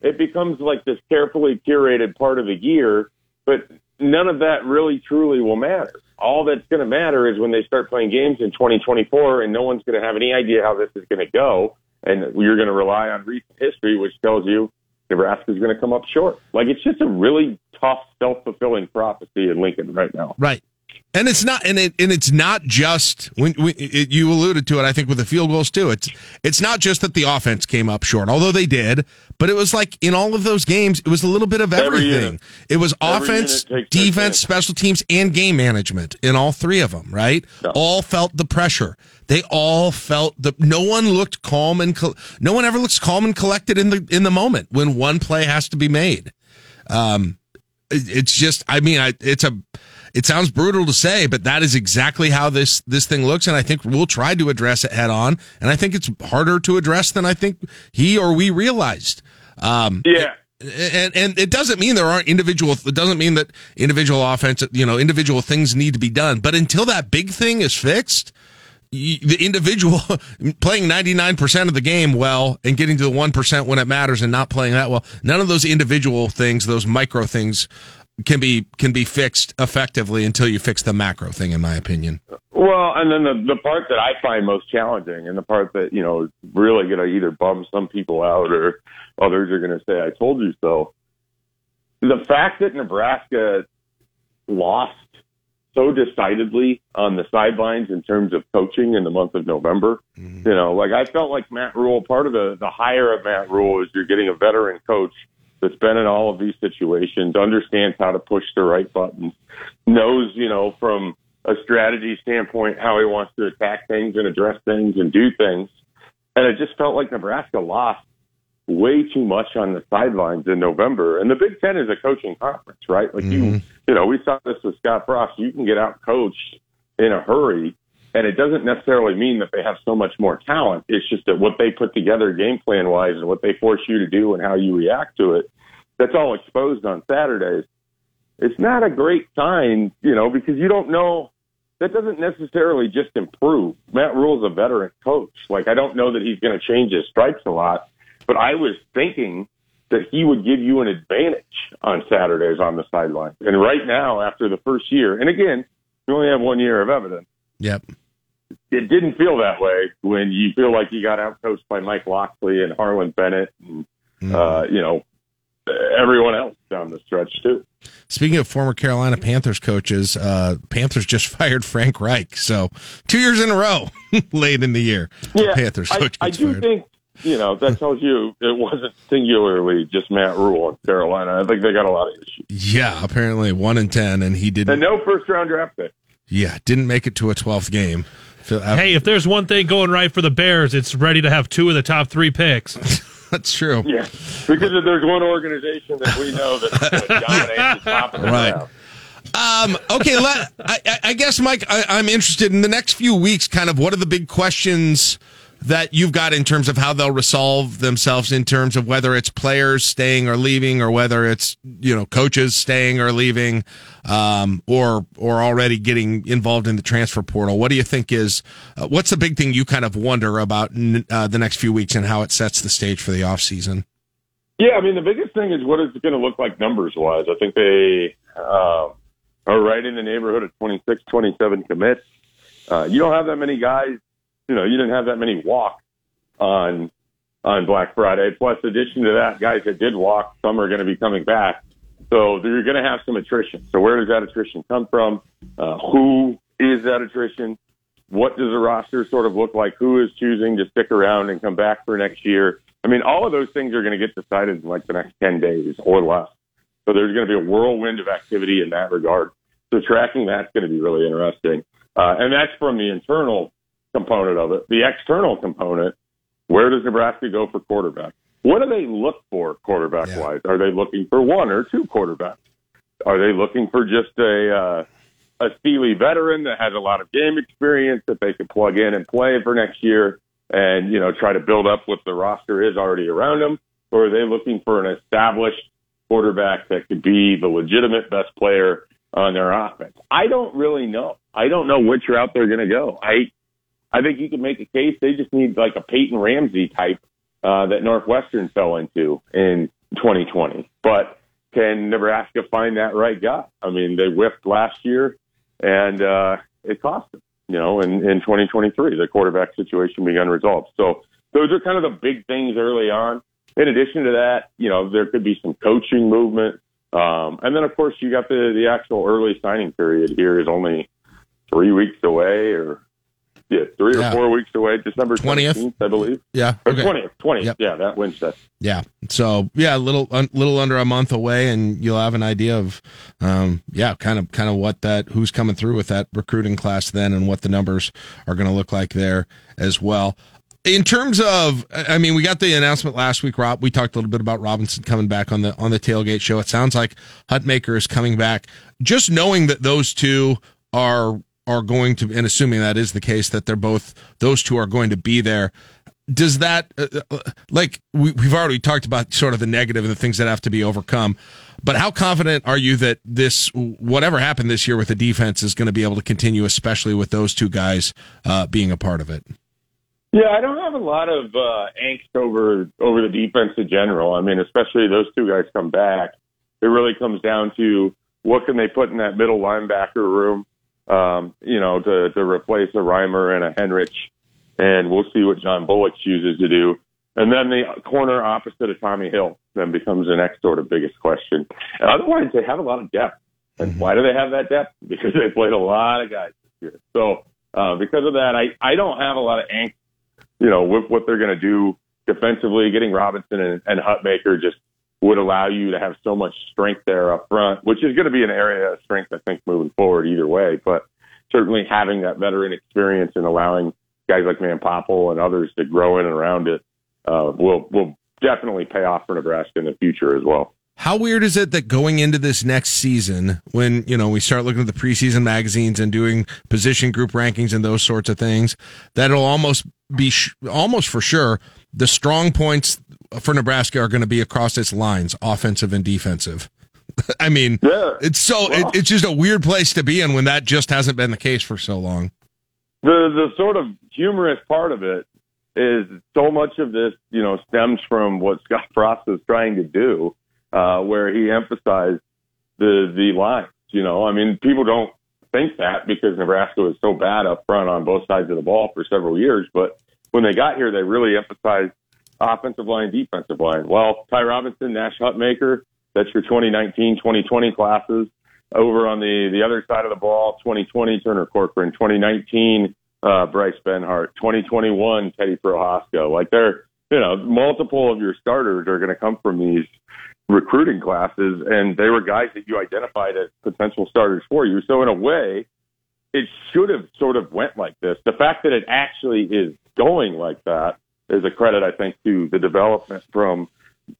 it becomes like this carefully curated part of the year, but none of that really truly will matter. All that's going to matter is when they start playing games in 2024, and no one's going to have any idea how this is going to go. And you're going to rely on recent history, which tells you Nebraska is going to come up short. Like, it's just a really tough, self-fulfilling prophecy in Lincoln right now. Right, and it's not just when you alluded to it. I think with the field goals too. It's not just that the offense came up short, although they did, but it was like in all of those games, it was a little bit of everything. It was offense, defense, special teams, and game management in all three of them. Right, no. All felt the pressure. They all felt no one looked calm and no one ever looks calm and collected in the moment when one play has to be made. It's just, I mean, it sounds brutal to say, but that is exactly how this thing looks. And I think we'll try to address it head on. And I think it's harder to address than I think he or we realized. And it doesn't mean there aren't it doesn't mean that individual offense, individual things need to be done. But until that big thing is fixed, the individual playing 99% of the game well and getting to the 1% when it matters and not playing that well, none of those individual things, those micro things, can be fixed effectively until you fix the macro thing, in my opinion. Well, and then the part that I find most challenging, and the part that, is really going to either bum some people out or others are going to say, I told you so. The fact that Nebraska lost so decidedly on the sidelines in terms of coaching in the month of November. Mm-hmm. I felt like Matt Rhule, part of the hire of Matt Rhule is you're getting a veteran coach that's been in all of these situations, understands how to push the right buttons, knows, from a strategy standpoint, how he wants to attack things and address things and do things. And it just felt like Nebraska lost way too much on the sidelines in November. And the Big Ten is a coaching conference, right? Like we saw this with Scott Frost. You can get out coached in a hurry, and it doesn't necessarily mean that they have so much more talent. It's just that what they put together game plan wise and what they force you to do and how you react to it, that's all exposed on Saturdays. It's not a great sign, because you don't know. That doesn't necessarily just improve. Matt Rhule's a veteran coach. Like, I don't know that he's going to change his stripes a lot. But I was thinking that he would give you an advantage on Saturdays on the sideline. And right now, after the first year, and again, you only have 1 year of evidence. Yep. It didn't feel that way when you feel like you got outcoached by Mike Locksley and Harlan Bennett and, everyone else down the stretch, too. Speaking of former Carolina Panthers coaches, Panthers just fired Frank Reich. So 2 years in a row, late in the year, Panthers coach gets fired. I do think, that tells you it wasn't singularly just Matt Rhule in Carolina. I think they got a lot of issues. Yeah, apparently 1-10, and he didn't. And no first-round draft pick. Yeah, didn't make it to a 12th game. Hey, if there's one thing going right for the Bears, it's ready to have two of the top three picks. That's true. Yeah, because if there's one organization that we know that dominates the top of the round. Okay, I guess, Mike, I'm interested in the next few weeks, kind of what are the big questions that you've got in terms of how they'll resolve themselves in terms of whether it's players staying or leaving or whether it's, you know, coaches staying or leaving, or already getting involved in the transfer portal. What do you think is, what's the big thing you kind of wonder about the next few weeks and how it sets the stage for the offseason? Yeah, I mean, the biggest thing is what it's going to look like numbers-wise. I think they are right in the neighborhood of 26, 27 commits. You don't have that many guys. You know, you didn't have that many walks on Black Friday. Plus, in addition to that, guys that did walk, some are going to be coming back. So you're going to have some attrition. So where does that attrition come from? Who is that attrition? What does the roster sort of look like? Who is choosing to stick around and come back for next year? I mean, all of those things are going to get decided in like the next 10 days or less. So there's going to be a whirlwind of activity in that regard. So tracking that's going to be really interesting. And that's from the internal component of it. The external component, where does Nebraska go for quarterback? What do they look for quarterback-wise? Yeah. Are they looking for one or two quarterbacks? Are they looking for just a steely veteran that has a lot of game experience that they can plug in and play for next year and, you know, try to build up what the roster is already around them? Or are they looking for an established quarterback that could be the legitimate best player on their offense? I don't really know. I don't know which route they're going to go. I think you can make a case. They just need like a Peyton Ramsey type that Northwestern fell into in 2020. But can Nebraska find that right guy? I mean, they whiffed last year, and it cost them, you know, in 2023, the quarterback situation being unresolved. So those are kind of the big things early on. In addition to that, you know, there could be some coaching movement. And then, of course, you got the actual early signing period here is only 3 weeks away or – Yeah, 3 or 4 weeks away, December 20th, I believe. Yeah. Okay. 20th. Yep. Yeah, that Wednesday. Yeah. So, yeah, a little under a month away, and you'll have an idea of, kind of what that, who's coming through with that recruiting class then and what the numbers are going to look like there as well. In terms of, I mean, we got the announcement last week, Rob. We talked a little bit about Robinson coming back on the tailgate show. It sounds like Huttmaker is coming back. Just knowing that those two are going to, and assuming that is the case, that they're both, those two are going to be there. Does that, like we've already talked about sort of the negative and the things that have to be overcome, but how confident are you that this, whatever happened this year with the defense is going to be able to continue, especially with those two guys being a part of it? Yeah, I don't have a lot of angst over the defense in general. I mean, especially those two guys come back. It really comes down to what can they put in that middle linebacker room. You know, to replace a Reimer and a Henrich, and we'll see what John Bullock chooses to do. And then the corner opposite of Tommy Hill then becomes the next sort of biggest question. And otherwise, they have a lot of depth. And why do they have that depth? Because they played a lot of guys this year. So because of that, I don't have a lot of angst, you know, with what they're going to do defensively. Getting Robinson and Huttmaker just would allow you to have so much strength there up front, which is going to be an area of strength, I think, moving forward either way. But certainly having that veteran experience and allowing guys like Man Popple and others to grow in and around it will definitely pay off for Nebraska in the future as well. How weird is it that going into this next season, when, you know, we start looking at the preseason magazines and doing position group rankings and those sorts of things, that it'll almost be almost for sure the strong points for Nebraska are going to be across its lines, offensive and defensive. I mean, yeah. It's just a weird place to be in when that just hasn't been the case for so long. The sort of humorous part of it is so much of this, you know, stems from what Scott Frost is trying to do, where he emphasized the lines. You know, I mean, people don't think that because Nebraska was so bad up front on both sides of the ball for several years. But when they got here, they really emphasized offensive line, defensive line. Well, Ty Robinson, Nash Huttmaker, that's your 2019-2020 classes. Over on the other side of the ball, 2020, Turner Corcoran. 2019, Bryce Benhart. 2021, Teddy Prohaska. Like they're, you know, multiple of your starters are going to come from these recruiting classes, and they were guys that you identified as potential starters for you. So in a way, it should have sort of went like this. The fact that it actually is going like that is a credit, I think, to the development from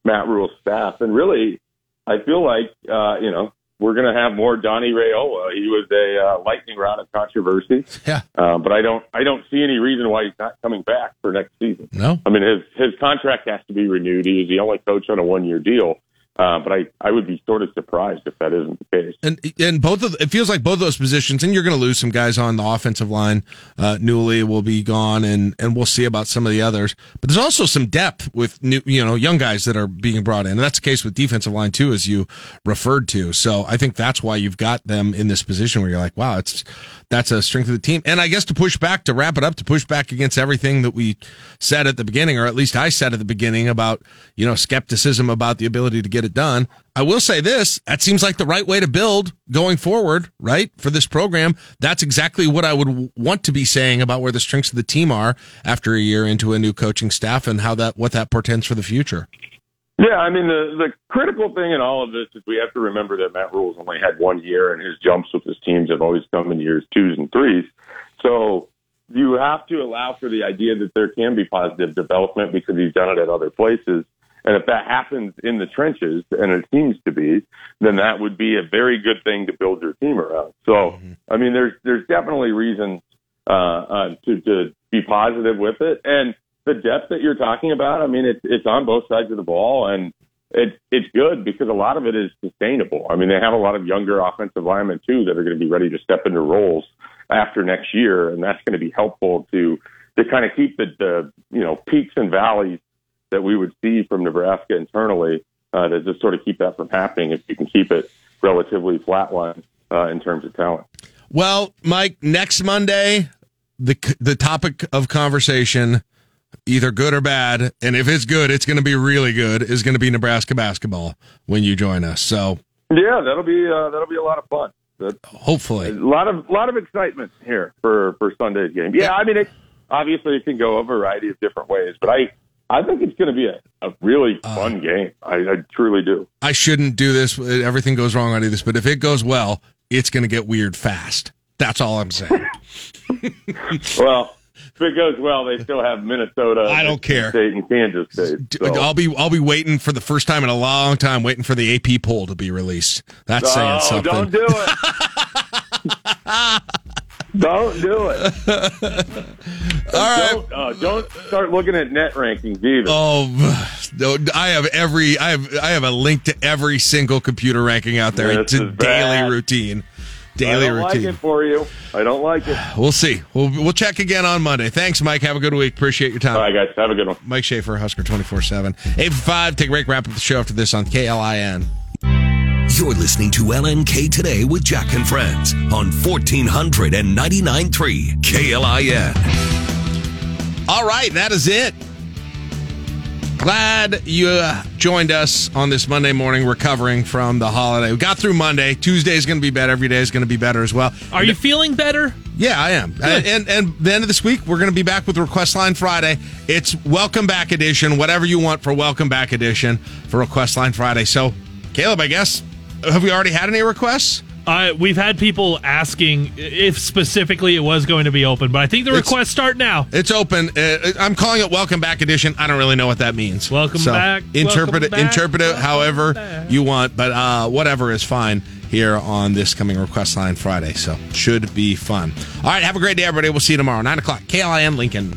Matt Rhule's staff. And really, I feel like, you know, we're going to have more Donnie Raiola. He was a lightning round of controversy. Yeah. But I don't see any reason why he's not coming back for next season. No. I mean, his contract has to be renewed. He is the only coach on a one-year deal. But I would be sort of surprised if that isn't the case. And it feels like both of those positions, and you're going to lose some guys on the offensive line. Newley will be gone, and we'll see about some of the others. But there's also some depth with young guys that are being brought in. And that's the case with defensive line too, as you referred to. So I think that's why you've got them in this position where you're like, wow, that's a strength of the team. And I guess to wrap it up, to push back against everything that we said at the beginning, or at least I said at the beginning about skepticism about the ability to get it done. I will say this, that seems like the right way to build going forward, right? For this program, that's exactly what I would want to be saying about where the strengths of the team are after a year into a new coaching staff and how that, what that portends for the future. Yeah, I mean, the critical thing in all of this is we have to remember that Matt Rhule's only had 1 year and his jumps with his teams have always come in years 2s and 3s. So you have to allow for the idea that there can be positive development because he's done it at other places. And if that happens in the trenches, and it seems to be, then that would be a very good thing to build your team around. So, I mean, there's definitely reasons to be positive with it. And the depth that you're talking about, I mean, it's on both sides of the ball, and it's good because a lot of it is sustainable. I mean, they have a lot of younger offensive linemen, too, that are going to be ready to step into roles after next year, and that's going to be helpful to kind of keep the peaks and valleys that we would see from Nebraska internally to just sort of keep that from happening if you can keep it relatively flatlined in terms of talent. Well, Mike, next Monday, the topic of conversation, either good or bad, and if it's good, it's going to be really good, is going to be Nebraska basketball when you join us. So yeah, that'll be a lot of fun. Hopefully, a lot of excitement here for Sunday's game. Yeah, I mean, obviously it can go a variety of different ways, but I think it's going to be a really fun game. I truly do. I shouldn't do this. Everything goes wrong on this, but if it goes well, it's going to get weird fast. That's all I'm saying. Well, if it goes well, they still have Minnesota. I don't care. State and Kansas State. So. I'll be waiting for the first time in a long time, waiting for the AP poll to be released. That's saying something. Don't do it. Don't do it. All right. Don't start looking at net rankings either. Oh, no, I have a link to every single computer ranking out there. It's a daily routine. I don't like it for you. I don't like it. We'll see. We'll check again on Monday. Thanks, Mike. Have a good week. Appreciate your time. All right, guys. Have a good one. Mike Schaefer, Husker 24/7. 8:05. Take a break. Wrap up the show after this on KLIN. You're listening to LNK Today with Jack and Friends on 1499.3 KLIN. All right, that is it. Glad you joined us on this Monday morning recovering from the holiday. We got through Monday. Tuesday's going to be better. Every day is going to be better as well. Are you feeling better? Yeah, I am. And the end of this week, we're going to be back with Request Line Friday. It's Welcome Back Edition, whatever you want for Welcome Back Edition for Request Line Friday. So, Caleb, I guess, have we already had any requests? We've had people asking if specifically it was going to be open, but I think the requests start now. It's open. I'm calling it Welcome Back Edition. I don't really know what that means. Interpret it however you want, but whatever is fine here on this coming Request Line Friday, so should be fun. All right, have a great day, everybody. We'll see you tomorrow, 9 o'clock, KLIN Lincoln.